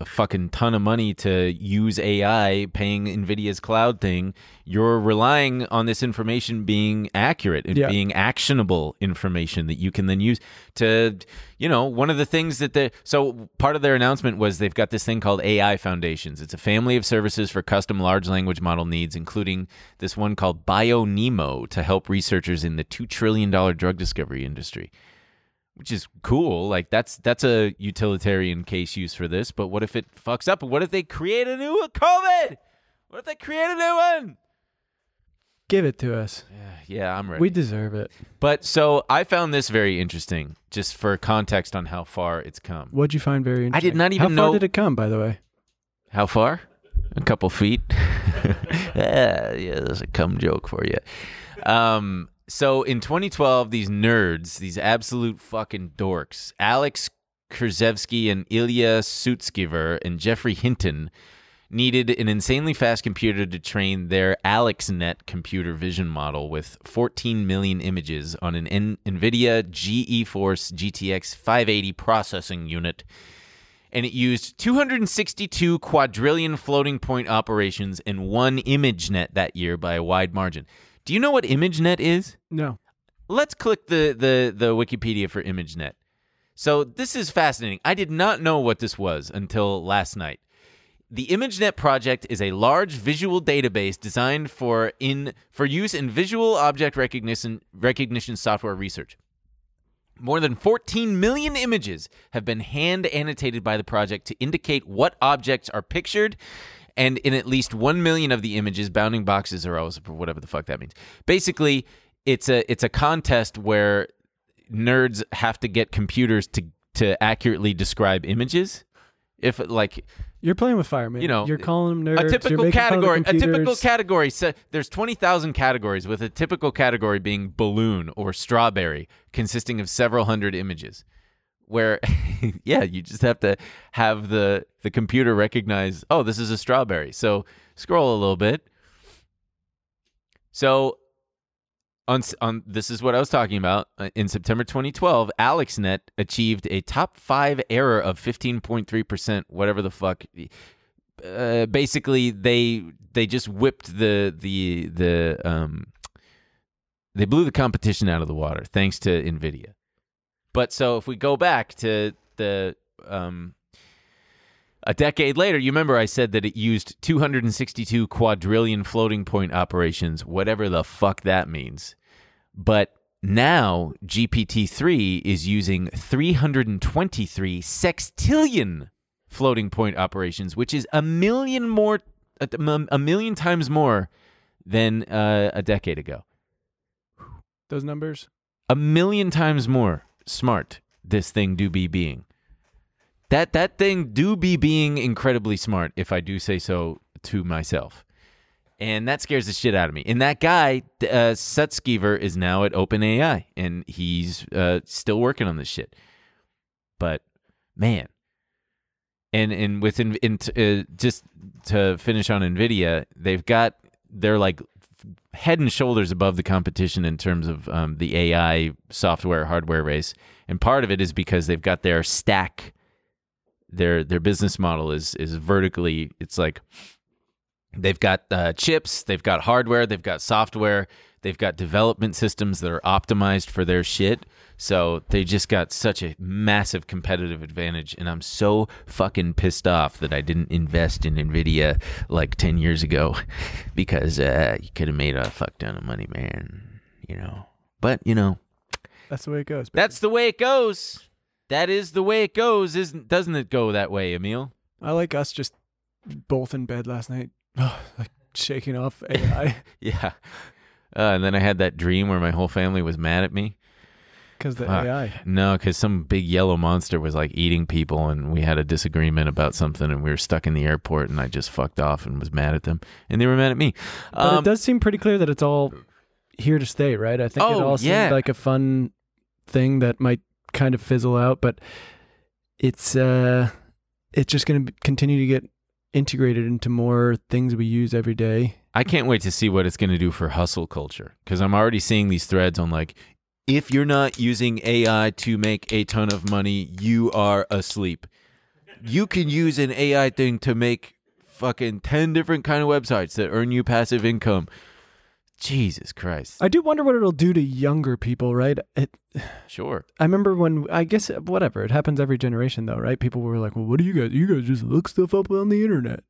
a fucking ton of money to use A I, paying NVIDIA's cloud thing, you're relying on this information being accurate and yeah. being actionable information that you can then use to, you know, one of the things that they... So part of their announcement was they've got this thing called A I Foundations. It's a family of services for custom large language model needs, including this one called BioNeMo to help researchers in the two trillion dollars drug discovery industry. Which is cool. Like, that's that's a utilitarian case use for this. But what if it fucks up? What if they create a new COVID? What if they create a new one? Give it to us. Yeah, yeah, I'm ready. We deserve it. But so I found this very interesting, just for context on how far it's come. What'd you find very interesting? I did not even know. How far know... did it come, by the way? How far? A couple feet. yeah, yeah, that's a cum joke for you. Um... So in twenty twelve, these nerds, these absolute fucking dorks, Alex Kurzewski and Ilya Sutskever and Jeffrey Hinton needed an insanely fast computer to train their AlexNet computer vision model with fourteen million images on an N- NVIDIA GeForce G T X five eighty processing unit and it used two hundred sixty-two quadrillion floating point operations in one ImageNet that year by a wide margin. Do you know what ImageNet is? No. Let's click the the, the Wikipedia for ImageNet. So this is fascinating. I did not know what this was until last night. The ImageNet project is a large visual database designed for in for use in visual object recognition recognition software research. More than fourteen million images have been hand annotated by the project to indicate what objects are pictured, and in at least one million of the images, bounding boxes are always whatever the fuck that means. Basically, it's a it's a contest where nerds have to get computers to to accurately describe images. If like you're playing with fire, man. You know, you're calling them nerds. A typical category. A typical category. So there's twenty thousand categories, with a typical category being balloon or strawberry, consisting of several hundred images. Where, yeah, you just have to have the the computer recognize, oh, this is a strawberry. So scroll a little bit. So, on on this is what I was talking about. In September twenty twelve, AlexNet achieved a top five error of fifteen point three percent, whatever the fuck. Uh, basically, they they just whipped the the the um they blew the competition out of the water thanks to NVIDIA. But so if we go back to the um, a decade later, you remember I said that it used two hundred sixty-two quadrillion floating point operations, whatever the fuck that means. But now G P T three is using three hundred twenty-three sextillion floating point operations, which is a million more, a million times more than uh, a decade ago. Those numbers? A million times more. Smart, this thing do be being. That that thing do be being incredibly smart, if I do say so to myself. And that scares the shit out of me. And that guy, uh, Sutskever, is now at OpenAI, and he's uh, still working on this shit. But, man. And and within in, uh, just to finish on NVIDIA, they've got, they're like head and shoulders above the competition in terms of um, the A I software hardware race, and part of it is because they've got their stack, their their business model is is vertically. It's like they've got uh, chips, they've got hardware, they've got software, they've got development systems that are optimized for their shit. So they just got such a massive competitive advantage, and I'm so fucking pissed off that I didn't invest in NVIDIA like ten years ago, because uh, you could have made a fuck ton of money, man. You know, but you know, that's the way it goes. Baby. That's the way it goes. That is the way it goes, isn't? Doesn't it go that way, Emil? I like us just both in bed last night, oh, like shaking off A I. Yeah, uh, and then I had that dream where my whole family was mad at me. Because the uh, A I. No, because some big yellow monster was like eating people, and we had a disagreement about something, and we were stuck in the airport, and I just fucked off and was mad at them, and they were mad at me. Um, but it does seem pretty clear that it's all here to stay, right? I think oh, it all yeah. seemed like a fun thing that might kind of fizzle out, but it's uh, it's just going to continue to get integrated into more things we use every day. I can't wait to see what it's going to do for hustle culture, because I'm already seeing these threads on like, if you're not using A I to make a ton of money, you are asleep. You can use an A I thing to make fucking ten different kind of websites that earn you passive income. Jesus Christ. I do wonder what it'll do to younger people, right? It, sure. I remember when, I guess, whatever, it happens every generation though, right? People were like, well, what do you guys, you guys just look stuff up on the internet.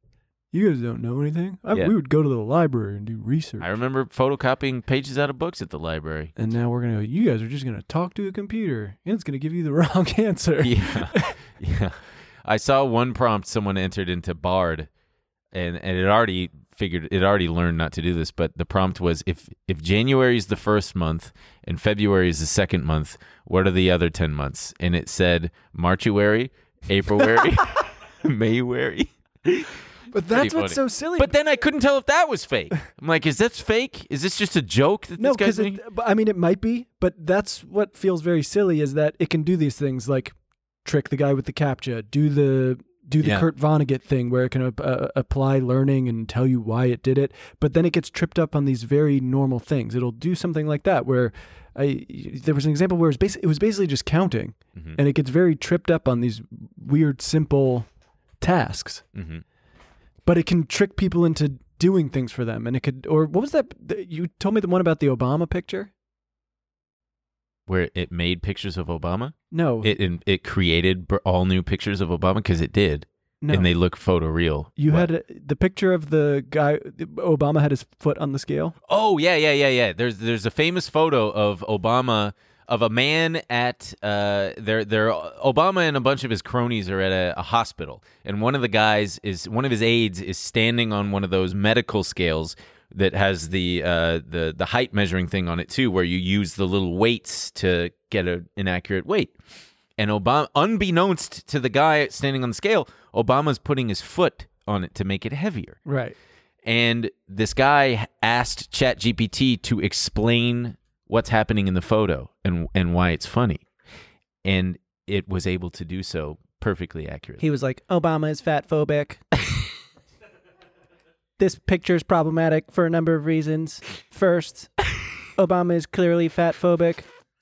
You guys don't know anything. I, yeah. We would go to the library and do research. I remember photocopying pages out of books at the library. And now we're going to go, you guys are just going to talk to a computer, and it's going to give you the wrong answer. Yeah. yeah. I saw one prompt someone entered into Bard, and, and it already figured, it already learned not to do this, but the prompt was, if, if January is the first month and February is the second month, what are the other ten months? And it said Marchuary, Aprilary, Mayuary. But that's what's so silly. But then I couldn't tell if that was fake. I'm like, is this fake? Is this just a joke that no, this guy's doing? I mean, it might be, but that's what feels very silly, is that it can do these things like trick the guy with the CAPTCHA, do the do the yeah. Kurt Vonnegut thing where it can uh, apply learning and tell you why it did it, but then it gets tripped up on these very normal things. It'll do something like that where I there was an example where it was, basi- it was basically just counting, mm-hmm. and it gets very tripped up on these weird, simple tasks. Mm-hmm. But it can trick people into doing things for them, and it could. Or what was that? You told me the one about the Obama picture, where it made pictures of Obama. No, it it, it created all new pictures of Obama because it did. No. And they look photoreal. You what? had a, the picture of the guy, Obama had his foot on the scale. Oh, yeah, yeah, yeah, yeah. There's there's a famous photo of Obama, of a man at, uh, they're, they're, Obama and a bunch of his cronies are at a, a hospital. And one of the guys is, one of his aides is standing on one of those medical scales that has the uh, the the height measuring thing on it too, where you use the little weights to get a, an accurate weight. And Obama, unbeknownst to the guy standing on the scale, Obama's putting his foot on it to make it heavier. Right. And this guy asked ChatGPT to explain what's happening in the photo and and why it's funny. And it was able to do so perfectly accurately. He was like, Obama is fat phobic. This picture is problematic for a number of reasons. First, Obama is clearly fat phobic.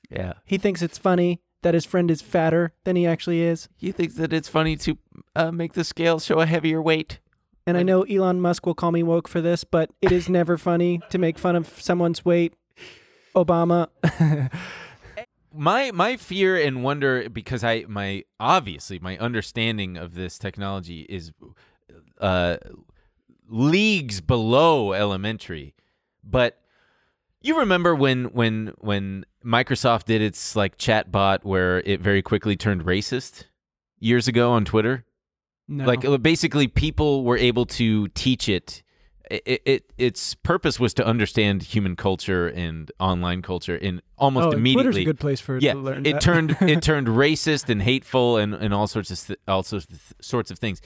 Yeah. He thinks it's funny that his friend is fatter than he actually is. He thinks that it's funny to uh, make the scale show a heavier weight. And I know Elon Musk will call me woke for this, but it is never funny to make fun of someone's weight. Obama. my my fear and wonder, because I my obviously my understanding of this technology is uh, leagues below elementary, but. You remember when when when Microsoft did its like chatbot where it very quickly turned racist years ago on Twitter? No. Like basically people were able to teach it. It, it its purpose was to understand human culture and online culture, and almost oh, immediately Twitter's a good place for it yeah, to learn. It that. turned it turned racist and hateful and, and all sorts of th- all sorts of, th- sorts of things.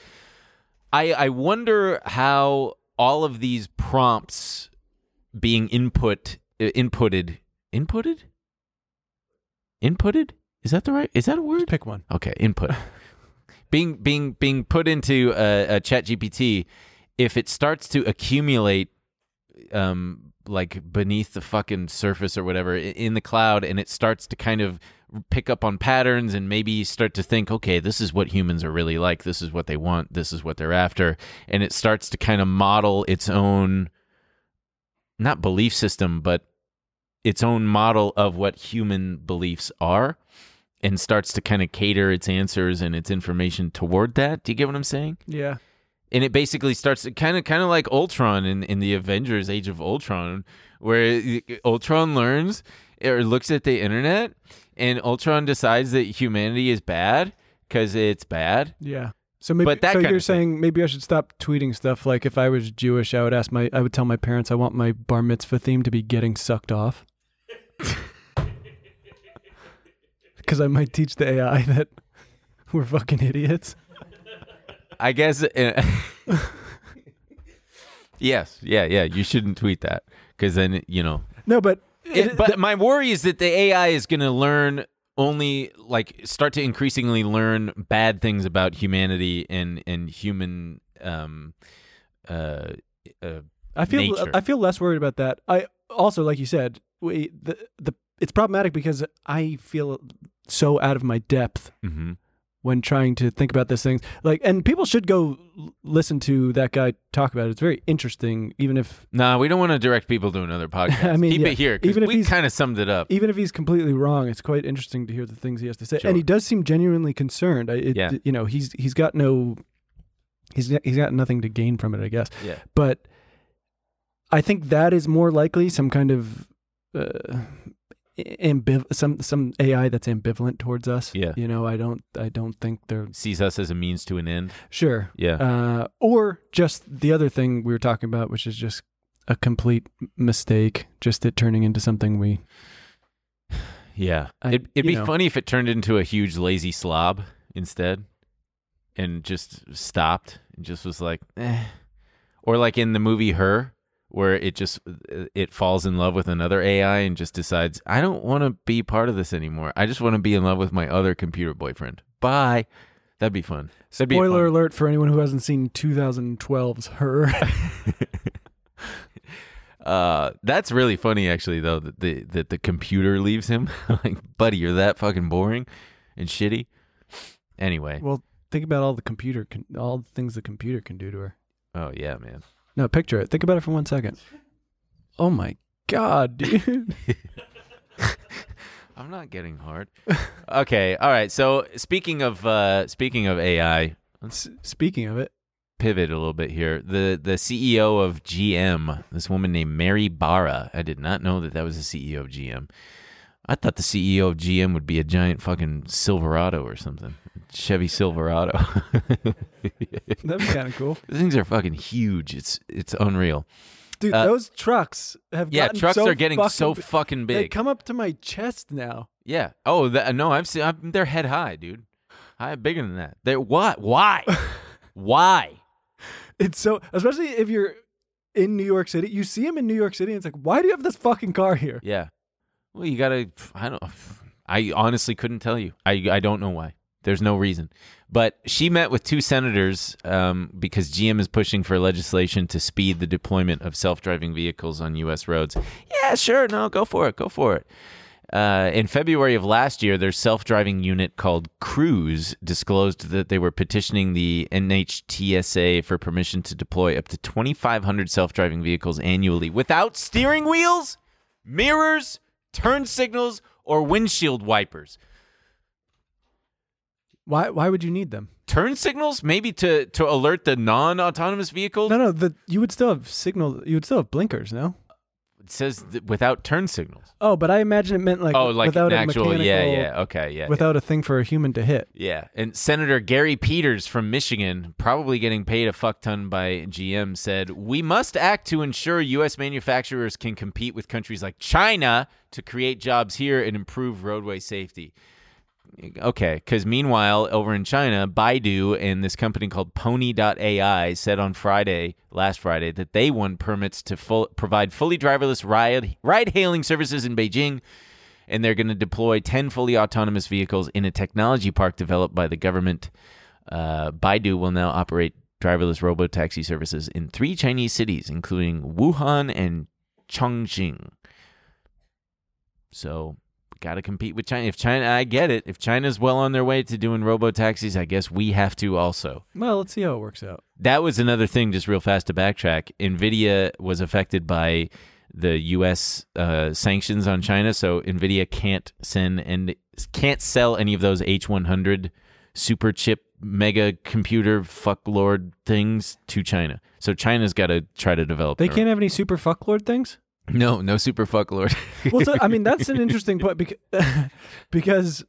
I I wonder how all of these prompts being input Inputted, inputted, inputted. Is that the right? Is that a word? Just pick one. Okay, input. being being being put into a, a ChatGPT. If it starts to accumulate, um, like beneath the fucking surface or whatever in the cloud, and it starts to kind of pick up on patterns, and maybe start to think, okay, this is what humans are really like. This is what they want. This is what they're after, and it starts to kind of model its own. Not belief system, but its own model of what human beliefs are, and starts to kind of cater its answers and its information toward that. Do you get what I'm saying? Yeah. And it basically starts to kind of kind of like Ultron in, in the Avengers Age of Ultron, where Ultron learns or looks at the internet, and Ultron decides that humanity is bad because it's bad. Yeah. So maybe but that so you're saying maybe I should stop tweeting stuff like if I was Jewish, I would ask my I would tell my parents I want my bar mitzvah theme to be getting sucked off. Because I might teach the A I that we're fucking idiots. I guess. Uh, yes. Yeah. Yeah. You shouldn't tweet that because then, you know. No, but. It, it, but th- my worry is that the A I is going to learn. Only like start to increasingly learn bad things about humanity and and human um uh, uh I feel nature. I feel less worried about that. I also, like you said, we the the it's problematic because I feel so out of my depth mm-hmm. when trying to think about these things. Like, and people should go listen to that guy talk about it. It's very interesting, even if nah, we don't want to direct people to another podcast. I mean, keep yeah. it here. Even if we kind of summed it up. Even if he's completely wrong, it's quite interesting to hear the things he has to say. Sure. And he does seem genuinely concerned. It, yeah. you know, he's he's got no, he's he's got nothing to gain from it, I guess. Yeah. But I think that is more likely some kind of uh, Ambiv- some some A I that's ambivalent towards us. Yeah. You know, I don't I don't think they're sees us as a means to an end. Sure. Yeah. Uh, or just the other thing we were talking about, which is just a complete mistake, just it turning into something we. Yeah. I, it, it'd be know. funny if it turned into a huge lazy slob instead, and just stopped and just was like, eh. Or like in the movie Her. Where it just it falls in love with another A I and just decides, I don't want to be part of this anymore. I just want to be in love with my other computer boyfriend. Bye. That'd be fun. That'd Spoiler be fun. alert for anyone who hasn't seen twenty twelve's Her. Uh, that's really funny, actually, though, that the, that the computer leaves him. Like, buddy, you're that fucking boring and shitty. Anyway. Well, think about all the computer, con- all the things the computer can do to her. Oh, yeah, man. No, picture it. Think about it for one second. Oh, my God, dude. I'm not getting hard. Okay, all right. So speaking of uh, speaking of A I. Let's speaking of it. Pivot a little bit here. The the C E O of G M, this woman named Mary Barra. I did not know that that was the C E O of G M. I thought the C E O of G M would be a giant fucking Silverado or something. Chevy Silverado. That'd be kind of cool. Those things are fucking huge. It's it's unreal. Dude, uh, those trucks have yeah, gotten trucks so are getting fucking, so fucking big. They come up to my chest now. Yeah. Oh, that, no, I've seen. I'm, they're head high, dude. High, bigger than that. They're what? Why? Why? It's so, especially if you're in New York City, you see them in New York City, and it's like, why do you have this fucking car here? Yeah. Well, you gotta. I don't. I honestly couldn't tell you. I I don't know why. There's no reason. But she met with two senators um, because G M is pushing for legislation to speed the deployment of self-driving vehicles on U S roads. Yeah, sure. No, go for it. Go for it. Uh, in February of last year, their self-driving unit called Cruise disclosed that they were petitioning the N H T S A for permission to deploy up to twenty-five hundred self-driving vehicles annually without steering wheels, mirrors, turn signals, or windshield wipers. Why Why would you need them? Turn signals? Maybe to, to alert the non-autonomous vehicles? No, no, the, you would still have signal. You would still have blinkers, no? It says th- without turn signals. Oh, but I imagine it meant like, oh, like without an actual, a mechanical... Yeah, yeah, okay, yeah. Without yeah. a thing for a human to hit. Yeah, and Senator Gary Peters from Michigan, probably getting paid a fuck ton by G M, said, we must act to ensure U S manufacturers can compete with countries like China to create jobs here and improve roadway safety. Okay, because meanwhile, over in China, Baidu and this company called Pony dot A I said on Friday, last Friday, that they won permits to full, provide fully driverless ride, ride-hailing services in Beijing, and they're going to deploy ten fully autonomous vehicles in a technology park developed by the government. Uh, Baidu will now operate driverless robo-taxi services in three Chinese cities, including Wuhan and Chongqing. So... Got to compete with China. If China, I get it. If China's well on their way to doing robo-taxis, I guess we have to also. Well, let's see how it works out. That was another thing, just real fast to backtrack. NVIDIA was affected by the U S uh, sanctions on China, so NVIDIA can't send and can't sell any of those H one hundred super chip mega computer fucklord things to China. So China's got to try to develop. They their can't own. Have any super fucklord things? No, no super fuck lord. Well, so, I mean, that's an interesting point because, because,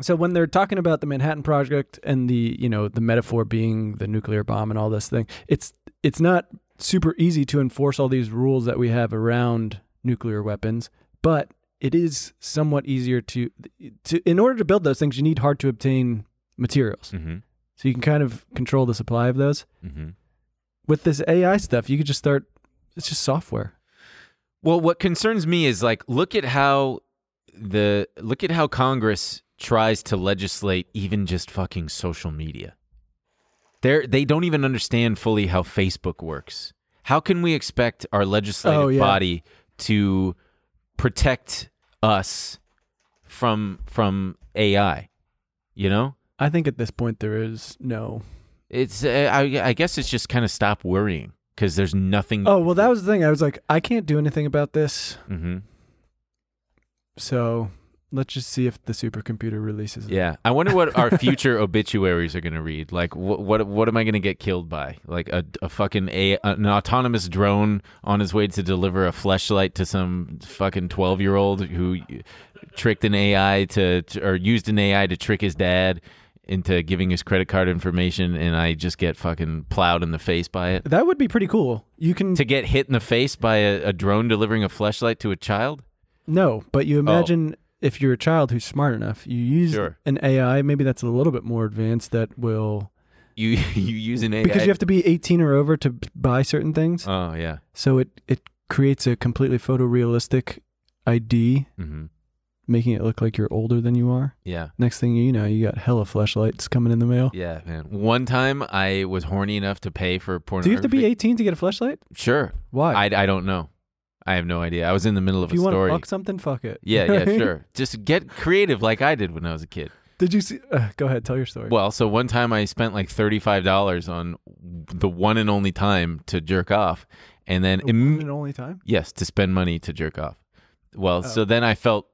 so when they're talking about the Manhattan Project and the, you know, the metaphor being the nuclear bomb and all this thing, it's it's not super easy to enforce all these rules that we have around nuclear weapons, but it is somewhat easier to, to in order to build those things, you need hard to obtain materials. Mm-hmm. So you can kind of control the supply of those. Mm-hmm. With this A I stuff, you could just start, it's just software. Well, what concerns me is like look at how the look at how Congress tries to legislate even just fucking social media. They they don't even understand fully how Facebook works. How can we expect our legislative oh, yeah. body to protect us from from A I? You know? I think at this point there is no. It's uh, I I guess it's just kind of stop worrying. Because there's nothing... Oh, well, that was the thing. I was like, I can't do anything about this. Mm-hmm. So let's just see if the supercomputer releases it. Yeah. I wonder what our future obituaries are going to read. Like, what what what am I going to get killed by? Like, a, a fucking... A, an autonomous drone on his way to deliver a fleshlight to some fucking twelve-year-old who tricked an A I to... Or used an A I to trick his dad... into giving his credit card information, and I just get fucking plowed in the face by it. That would be pretty cool. You can to get hit in the face by a, a drone delivering a fleshlight to a child? No, but you imagine oh. if you're a child who's smart enough, you use sure. an A I, maybe that's a little bit more advanced, that will... You you use an A I? Because you have to be eighteen or over to buy certain things. Oh, yeah. So it, it creates a completely photorealistic I D. Mm-hmm. Making it look like you're older than you are. Yeah. Next thing you know, you got hella fleshlights coming in the mail. Yeah, man. One time I was horny enough to pay for pornography. Do you have to be eighteen to get a fleshlight? Sure. Why? I, I don't know. I have no idea. I was in the middle of a story. If you want to fuck something, fuck it. Yeah, yeah, sure. Just get creative like I did when I was a kid. Did you see? Uh, go ahead, tell your story. Well, so one time I spent like thirty-five dollars on the one and only time to jerk off. And then the Im- one and only time? Yes, to spend money to jerk off. Well, oh. so then I felt,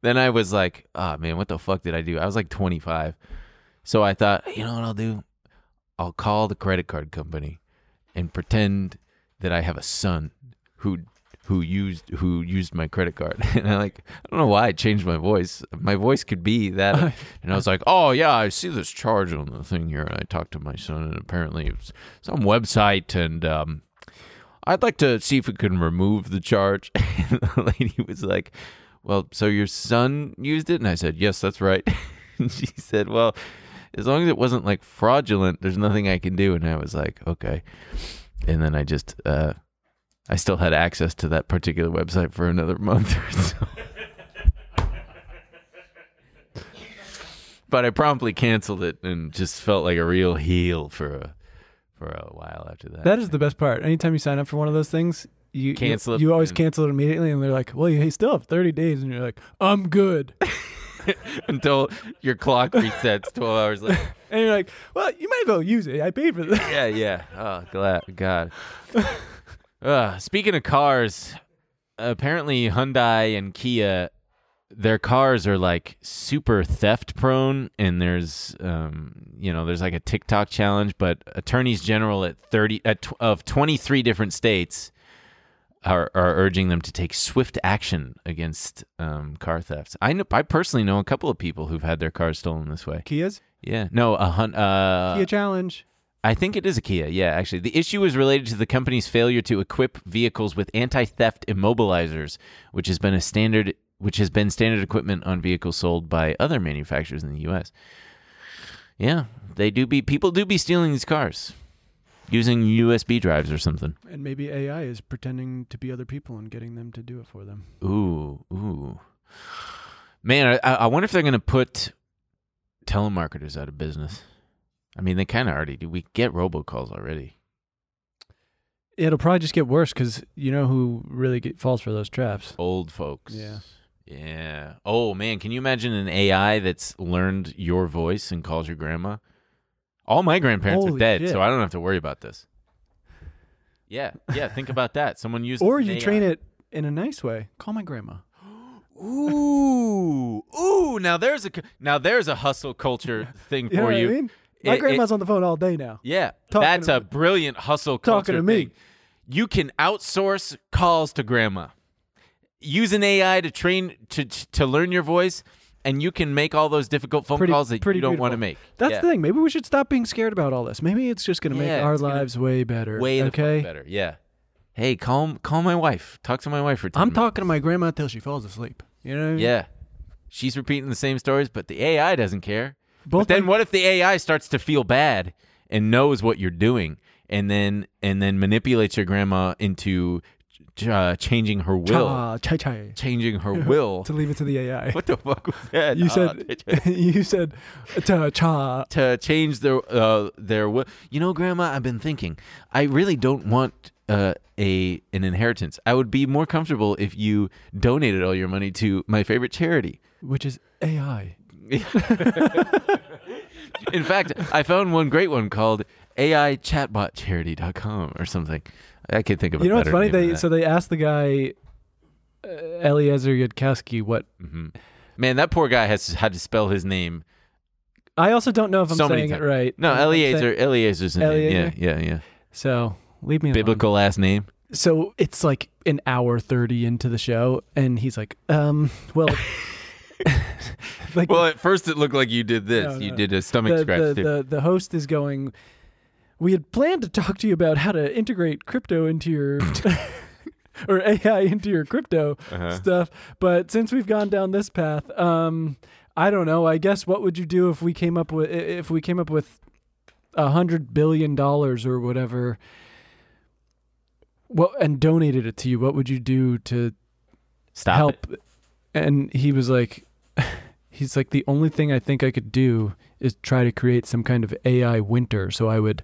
then I was like, oh man, what the fuck did I do? I was like twenty-five. So I thought, you know what I'll do? I'll call the credit card company and pretend that I have a son who who used who used my credit card. And I like, I don't know why I changed my voice. My voice could be that. And I was like, oh yeah, I see this charge on the thing here. And I talked to my son, and apparently it's some website, and um, I'd like to see if we can remove the charge. And the lady was like, well, so your son used it? And I said, yes, that's right. And she said, well, as long as it wasn't like fraudulent, there's nothing I can do. And I was like, okay. And then I just... Uh, I still had access to that particular website for another month or so. But I promptly canceled it and just felt like a real heel for a, for a while after that. That is the best part. Anytime you sign up for one of those things, you cancel you, it you always and, cancel it immediately, and they're like, well, you still have thirty days, and you're like, I'm good. Until your clock resets twelve hours later. And you're like, well, you might as well use it. I paid for this. Yeah, yeah. Oh, glad, God. Uh, speaking of cars, apparently Hyundai and Kia, their cars are like super theft prone, and there's, um, you know, there's like a TikTok challenge. But attorneys general at thirty at tw- of twenty-three different states are are urging them to take swift action against um, car thefts. I know, I personally know a couple of people who've had their cars stolen this way. Kias? Yeah, no, a hun- uh, Kia challenge. I think it is a Kia, yeah, actually. The issue is related to the company's failure to equip vehicles with anti-theft immobilizers, which has been a standard which has been standard equipment on vehicles sold by other manufacturers in the U S. Yeah, they do be people do be stealing these cars using U S B drives or something. And maybe A I is pretending to be other people and getting them to do it for them. Ooh, ooh. Man, I, I wonder if they're going to put telemarketers out of business. I mean, they kind of already do. We get robocalls already. It'll probably just get worse because you know who really get, falls for those traps? Old folks. Yeah. Yeah. Oh, man. Can you imagine an A I that's learned your voice and calls your grandma? All my grandparents Holy are dead, shit. So I don't have to worry about this. Yeah. Yeah. Think about that. Someone used Or you A I. Train it in a nice way. Call my grandma. Ooh. Ooh. Now there's a, now there's a hustle culture thing you know for what you. I mean? My it, grandma's it, on the phone all day now. Yeah, that's a me. brilliant hustle culture Talking to me. Thing. You can outsource calls to grandma. Use an A I to train to to learn your voice, and you can make all those difficult phone pretty, calls that you don't want to make. That's yeah. the thing. Maybe we should stop being scared about all this. Maybe it's just going to yeah, make our lives way better. Way the okay? fuck better, yeah. Hey, call call my wife. Talk to my wife for ten I'm minutes. Talking to my grandma until she falls asleep. You know what I mean? Yeah. She's repeating the same stories, but the A I doesn't care. Both but then, like, what if the A I starts to feel bad and knows what you're doing, and then and then manipulates your grandma into uh, changing her will, cha, cha, cha. changing her will to leave it to the A I? What the fuck was that? You said uh, you said to cha to change their uh, their will. You know, Grandma, I've been thinking. I really don't want uh, a an inheritance. I would be more comfortable if you donated all your money to my favorite charity, which is A I. In fact, I found one great one called A I chatbot charity dot com or something. I can't think of it. You know what's funny? They so they asked the guy uh, Eliezer Yudkowsky what. Mm-hmm. Man, that poor guy has had to spell his name. I also don't know if I'm so saying it right. No, Eliezer. Eliezer's name. Eliezer? Yeah, yeah, yeah. So leave me alone. Biblical last name. So it's like an hour thirty into the show, and he's like, um, well. Like, well, at first it looked like you did this. No, no. You did a stomach the, scratch, the, too. The, the host is going, we had planned to talk to you about how to integrate crypto into your, or A I into your crypto uh-huh. stuff. But since we've gone down this path, um, I don't know. I guess what would you do if we came up with, if we came up with one hundred billion dollars or whatever, well, and donated it to you? What would you do to Stop help? It. And he was like... He's like, the only thing I think I could do is try to create some kind of A I winter. So I would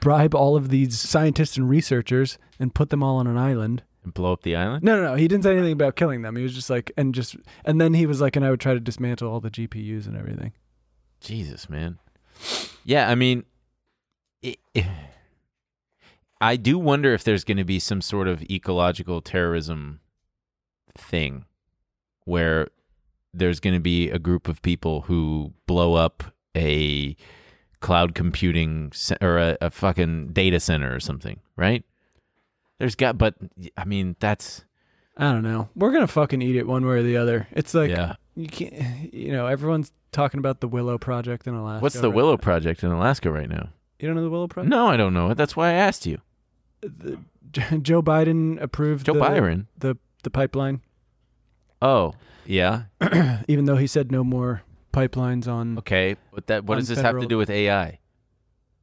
bribe all of these scientists and researchers and put them all on an island And blow up the island? No, no, no. He didn't say anything about killing them. He was just like, and just, and then he was like, and I would try to dismantle all the G P Us and everything. Jesus, man. Yeah, I mean, it, it, I do wonder if there's going to be some sort of ecological terrorism thing where there's going to be a group of people who blow up a cloud computing or a, a fucking data center or something, right? There's got, but I mean, that's, I don't know. We're going to fucking eat it one way or the other. It's like, yeah. you can't, you know, everyone's talking about the Willow Project in Alaska. What's the right Willow now? Project in Alaska right now? You don't know the Willow Project? No, I don't know it. That's why I asked you. The, Joe Biden approved Joe the, Byron. the, the pipeline. Oh, yeah. Even though he said no more pipelines on. Okay. But that, what does this have to do with A I?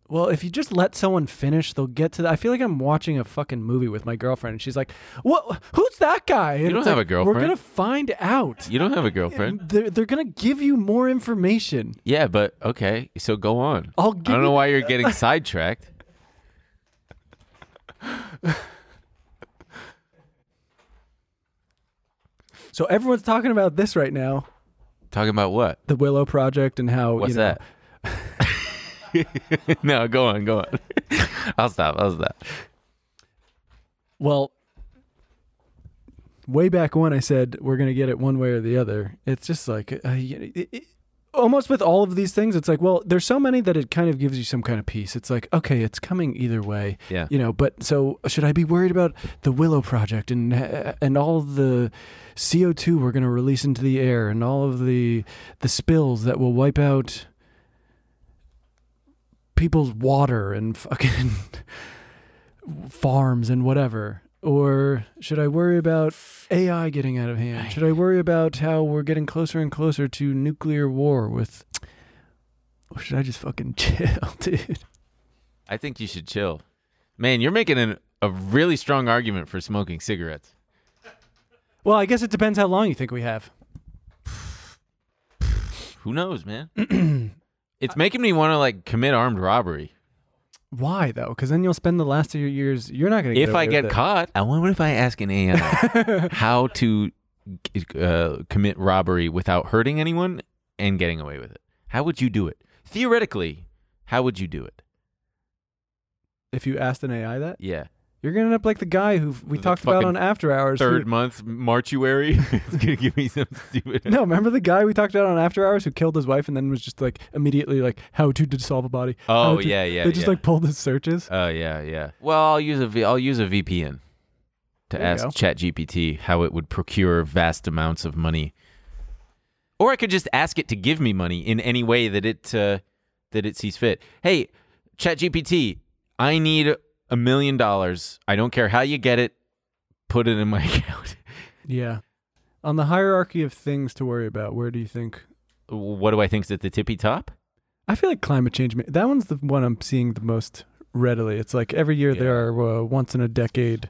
Well, if you just let someone finish, they'll get to that. I feel like I'm watching a fucking movie with my girlfriend, and she's like, "What? Who's that guy?" And you don't have like, a girlfriend. We're going to find out. You don't have a girlfriend. They're, they're going to give you more information. Yeah, but okay. So go on. I'll give I don't you know why you're getting sidetracked. So everyone's talking about this right now. Talking about what? The Willow Project and how, What's you know, that? No, go on, go on. I'll stop, I'll stop. Well, way back when I said we're going to get it one way or the other, it's just like, uh, it, it, almost with all of these things, it's like, well, there's so many that it kind of gives you some kind of peace. It's like, okay, it's coming either way. Yeah. You know, but so should I be worried about the Willow Project and and all of the C O two we're going to release into the air and all of the the spills that will wipe out people's water and fucking farms and whatever? Or should I worry about A I getting out of hand? Should I worry about how we're getting closer and closer to nuclear war with, or should I just fucking chill, dude? I think you should chill. Man, you're making an, a really strong argument for smoking cigarettes. Well, I guess it depends how long you think we have. Who knows, man? It's making me want to like commit armed robbery. Why though? Because then you'll spend the last of your years. You're not going to. If get I get it. caught, I wonder if I ask an A I how to uh, commit robbery without hurting anyone and getting away with it. How would you do it? Theoretically, how would you do it? If you asked an A I that, yeah, you're going to end up like the guy who we the talked about on After Hours. Third who, month mortuary. It's going to give me some stupid. No, remember the guy we talked about on After Hours who killed his wife and then was just like immediately like how to dissolve a body. Oh to, yeah, yeah. They just yeah. like pulled his searches. Oh uh, yeah, yeah. Well, I'll use a v- I'll use a V P N to there ask ChatGPT how it would procure vast amounts of money, or I could just ask it to give me money in any way that it uh, that it sees fit. Hey, ChatGPT, I need A million dollars. I don't care how you get it. Put it in my account. Yeah. On the hierarchy of things to worry about, where do you think? What do I think is at the tippy top? I feel like climate change. That one's the one I'm seeing the most readily. It's like every year yeah. there are uh, once in a decade.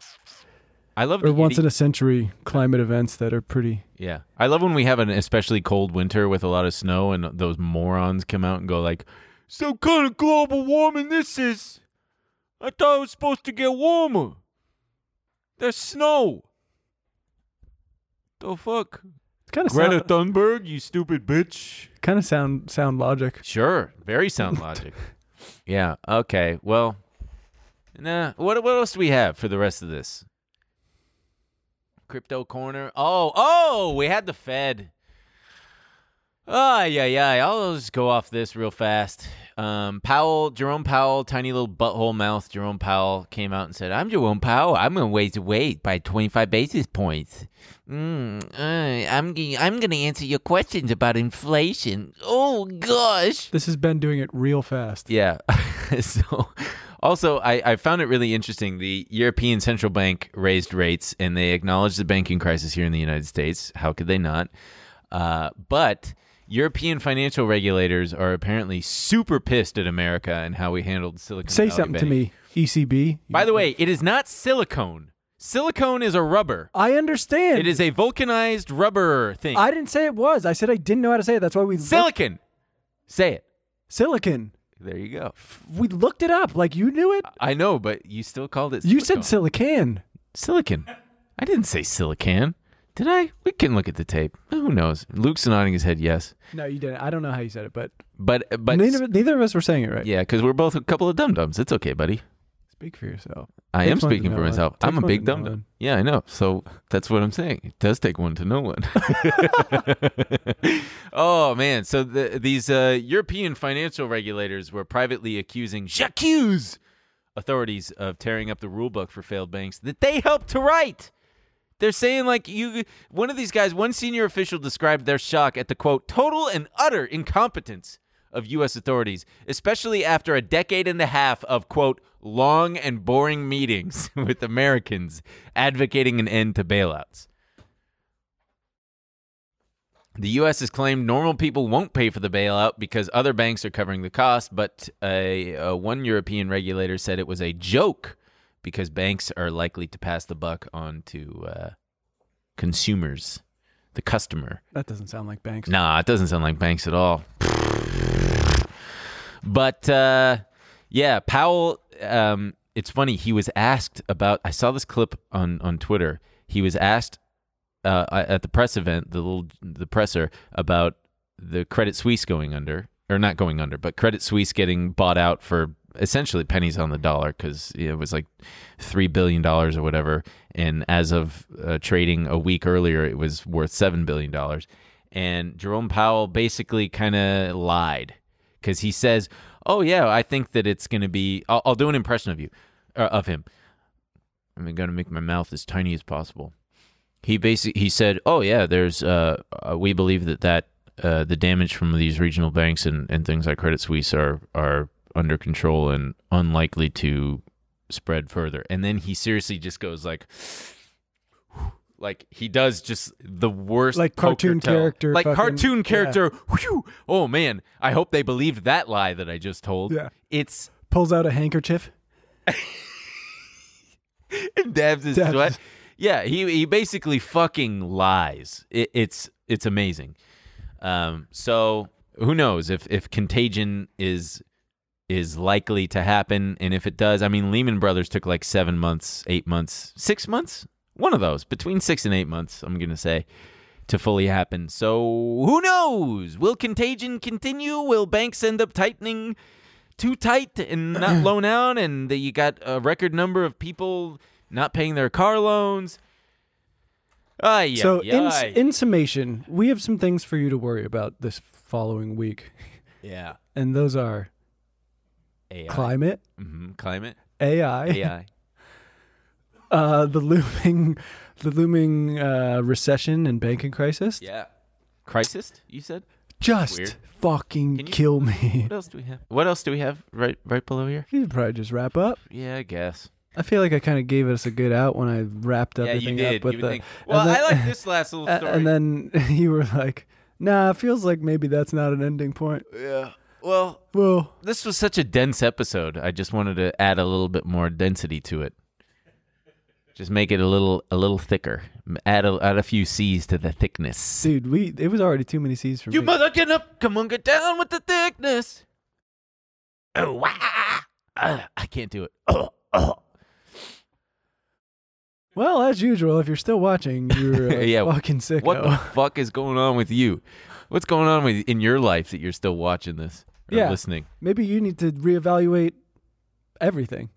I love or once in a century climate events that are pretty. Yeah. I love when we have an especially cold winter with a lot of snow and those morons come out and go like, "Some kind of global warming this is. I thought it was supposed to get warmer. There's snow. The fuck? It's kind of Greta sound, Thunberg, you stupid bitch." Kind of sound sound logic. Sure, very sound logic. Yeah. Okay. Well, nah. What what else do we have for the rest of this? Crypto corner. Oh oh, we had the Fed. Oh, yeah, yeah. I'll just go off this real fast. Um, Powell, Jerome Powell, tiny little butthole mouth Jerome Powell came out and said, "I'm Jerome Powell. I'm going to raise the rate by twenty-five basis points. Mm, uh, I'm I'm going to answer your questions about inflation." Oh, gosh. This has been doing it real fast. Yeah. So, also, I, I found it really interesting. The European Central Bank raised rates, and they acknowledged the banking crisis here in the United States. How could they not? Uh, but European financial regulators are apparently super pissed at America and how we handled Silicon Valley Bank. Say something to me, E C B. By the way, it is not silicone. Silicone is a rubber. I understand. It is a vulcanized rubber thing. I didn't say it was. I said I didn't know how to say it. That's why we Silicon. Looked. Say it. Silicon. There you go. We looked it up. Like, you knew it. I know, but you still called it silicone. You said silicon. Silicon. I didn't say silicon. Did I? We can look at the tape. Who knows? Luke's nodding his head yes. No, you didn't. I don't know how you said it, but... But... but neither, neither of us were saying it right. Yeah, because we're both a couple of dum-dums. It's okay, buddy. Speak for yourself. I am speaking for myself. I'm a big dum-dum. Yeah, I know. So that's what I'm saying. It does take one to know one. Oh, man. So the, these uh, European financial regulators were privately accusing J'accuse authorities of tearing up the rulebook for failed banks that they helped to write. They're saying, like, you, one of these guys, one senior official described their shock at the, quote, total and utter incompetence of U S authorities, especially after a decade and a half of, quote, long and boring meetings with Americans advocating an end to bailouts. The U S has claimed normal people won't pay for the bailout because other banks are covering the cost, but a, a one European regulator said it was a joke, because banks are likely to pass the buck on to uh, consumers, the customer. That doesn't sound like banks. Nah, it doesn't sound like banks at all. But, uh, yeah, Powell, um, it's funny. He was asked about, I saw this clip on, on Twitter. He was asked uh, at the press event, the little the presser, about the Credit Suisse going under, or not going under, but Credit Suisse getting bought out for essentially pennies on the dollar, because it was like three billion dollars or whatever. And as of uh, trading a week earlier, it was worth seven billion dollars. And Jerome Powell basically kind of lied, because he says, oh, yeah, I think that it's going to be, I'll, I'll do an impression of you, uh, of him. I'm going to make my mouth as tiny as possible. He basically, he said, oh, yeah, there's, uh, we believe that, that uh, the damage from these regional banks and, and things like Credit Suisse are, are, under control and unlikely to spread further. And then he seriously just goes like, like he does just the worst, like cartoon character, like fucking, cartoon character. Yeah. Whew, oh man, I hope they believed that lie that I just told. Yeah, it's pulls out a handkerchief and dabs his dabs. sweat. Yeah, he he basically fucking lies. It, it's it's amazing. Um, so who knows if if contagion is. is likely to happen, and if it does, I mean, Lehman Brothers took like seven months, eight months, six months, one of those, between six and eight months, I'm going to say, to fully happen. So who knows? Will contagion continue? Will banks end up tightening too tight and not loan out, and that you got a record number of people not paying their car loans? Aye, so aye, in, aye. in summation, we have some things for you to worry about this following week. Yeah. And those are... A I. Climate. Mm-hmm. Climate. A I. A I. uh, the looming the looming uh, recession and banking crisis. Yeah. Crisis, you said? Just Weird. fucking you, kill me. What else do we have? What else do we have right right below here? You could probably just wrap up. Yeah, I guess. I feel like I kind of gave us a good out when I wrapped up yeah, everything you did. up with you the... Think, well, then, I like this last little story. And then you were like, nah, it feels like maybe that's not an ending point. Yeah. Well, well, this was such a dense episode. I just wanted to add a little bit more density to it. Just make it a little, a little thicker. Add a, add a few C's to the thickness. Dude, we it was already too many C's for you me. You mother get up, come on, get down with the thickness. Oh, wow. Ah, I can't do it. Oh, oh. Well, as usual, if you're still watching, you're uh, yeah, fucking sicko. What the fuck is going on with you? What's going on with in your life that you're still watching this or yeah. listening? Maybe you need to reevaluate everything.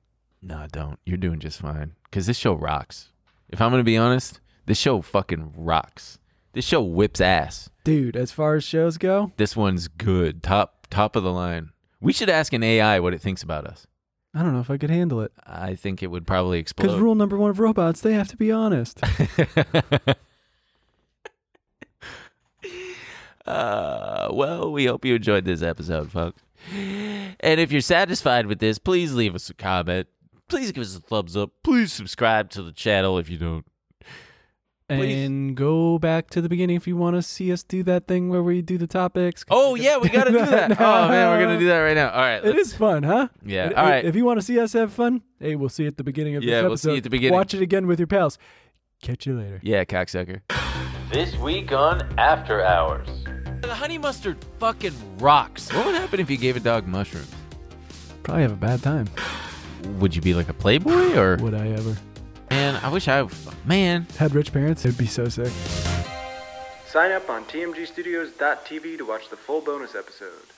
No, don't. You're doing just fine. Because this show rocks. If I'm going to be honest, this show fucking rocks. This show whips ass. Dude, as far as shows go? This one's good. Top top of the line. We should ask an A I what it thinks about us. I don't know if I could handle it. I think it would probably explode. Because rule number one of robots, they have to be honest. Uh, well, we hope you enjoyed this episode, folks. And if you're satisfied with this, please leave us a comment. Please give us a thumbs up. Please subscribe to the channel if you don't. Please. And go back to the beginning if you want to see us do that thing where we do the topics. Oh, yeah, we got to do that. Oh, man, we're going to do that right now. All right. It is fun, huh? Yeah, it, all right. If you want to see us have fun, hey, we'll see you at the beginning of yeah, this episode. Yeah, we'll see you at the beginning. Watch it again with your pals. Catch you later. Yeah, cocksucker. This week on After Hours. The honey mustard fucking rocks. What would happen if you gave a dog mushrooms? Probably have a bad time. Would you be like a playboy or? Would I ever? Man, I wish I, man. Had rich parents, it'd be so sick. Sign up on T M G studios dot t v to watch the full bonus episode.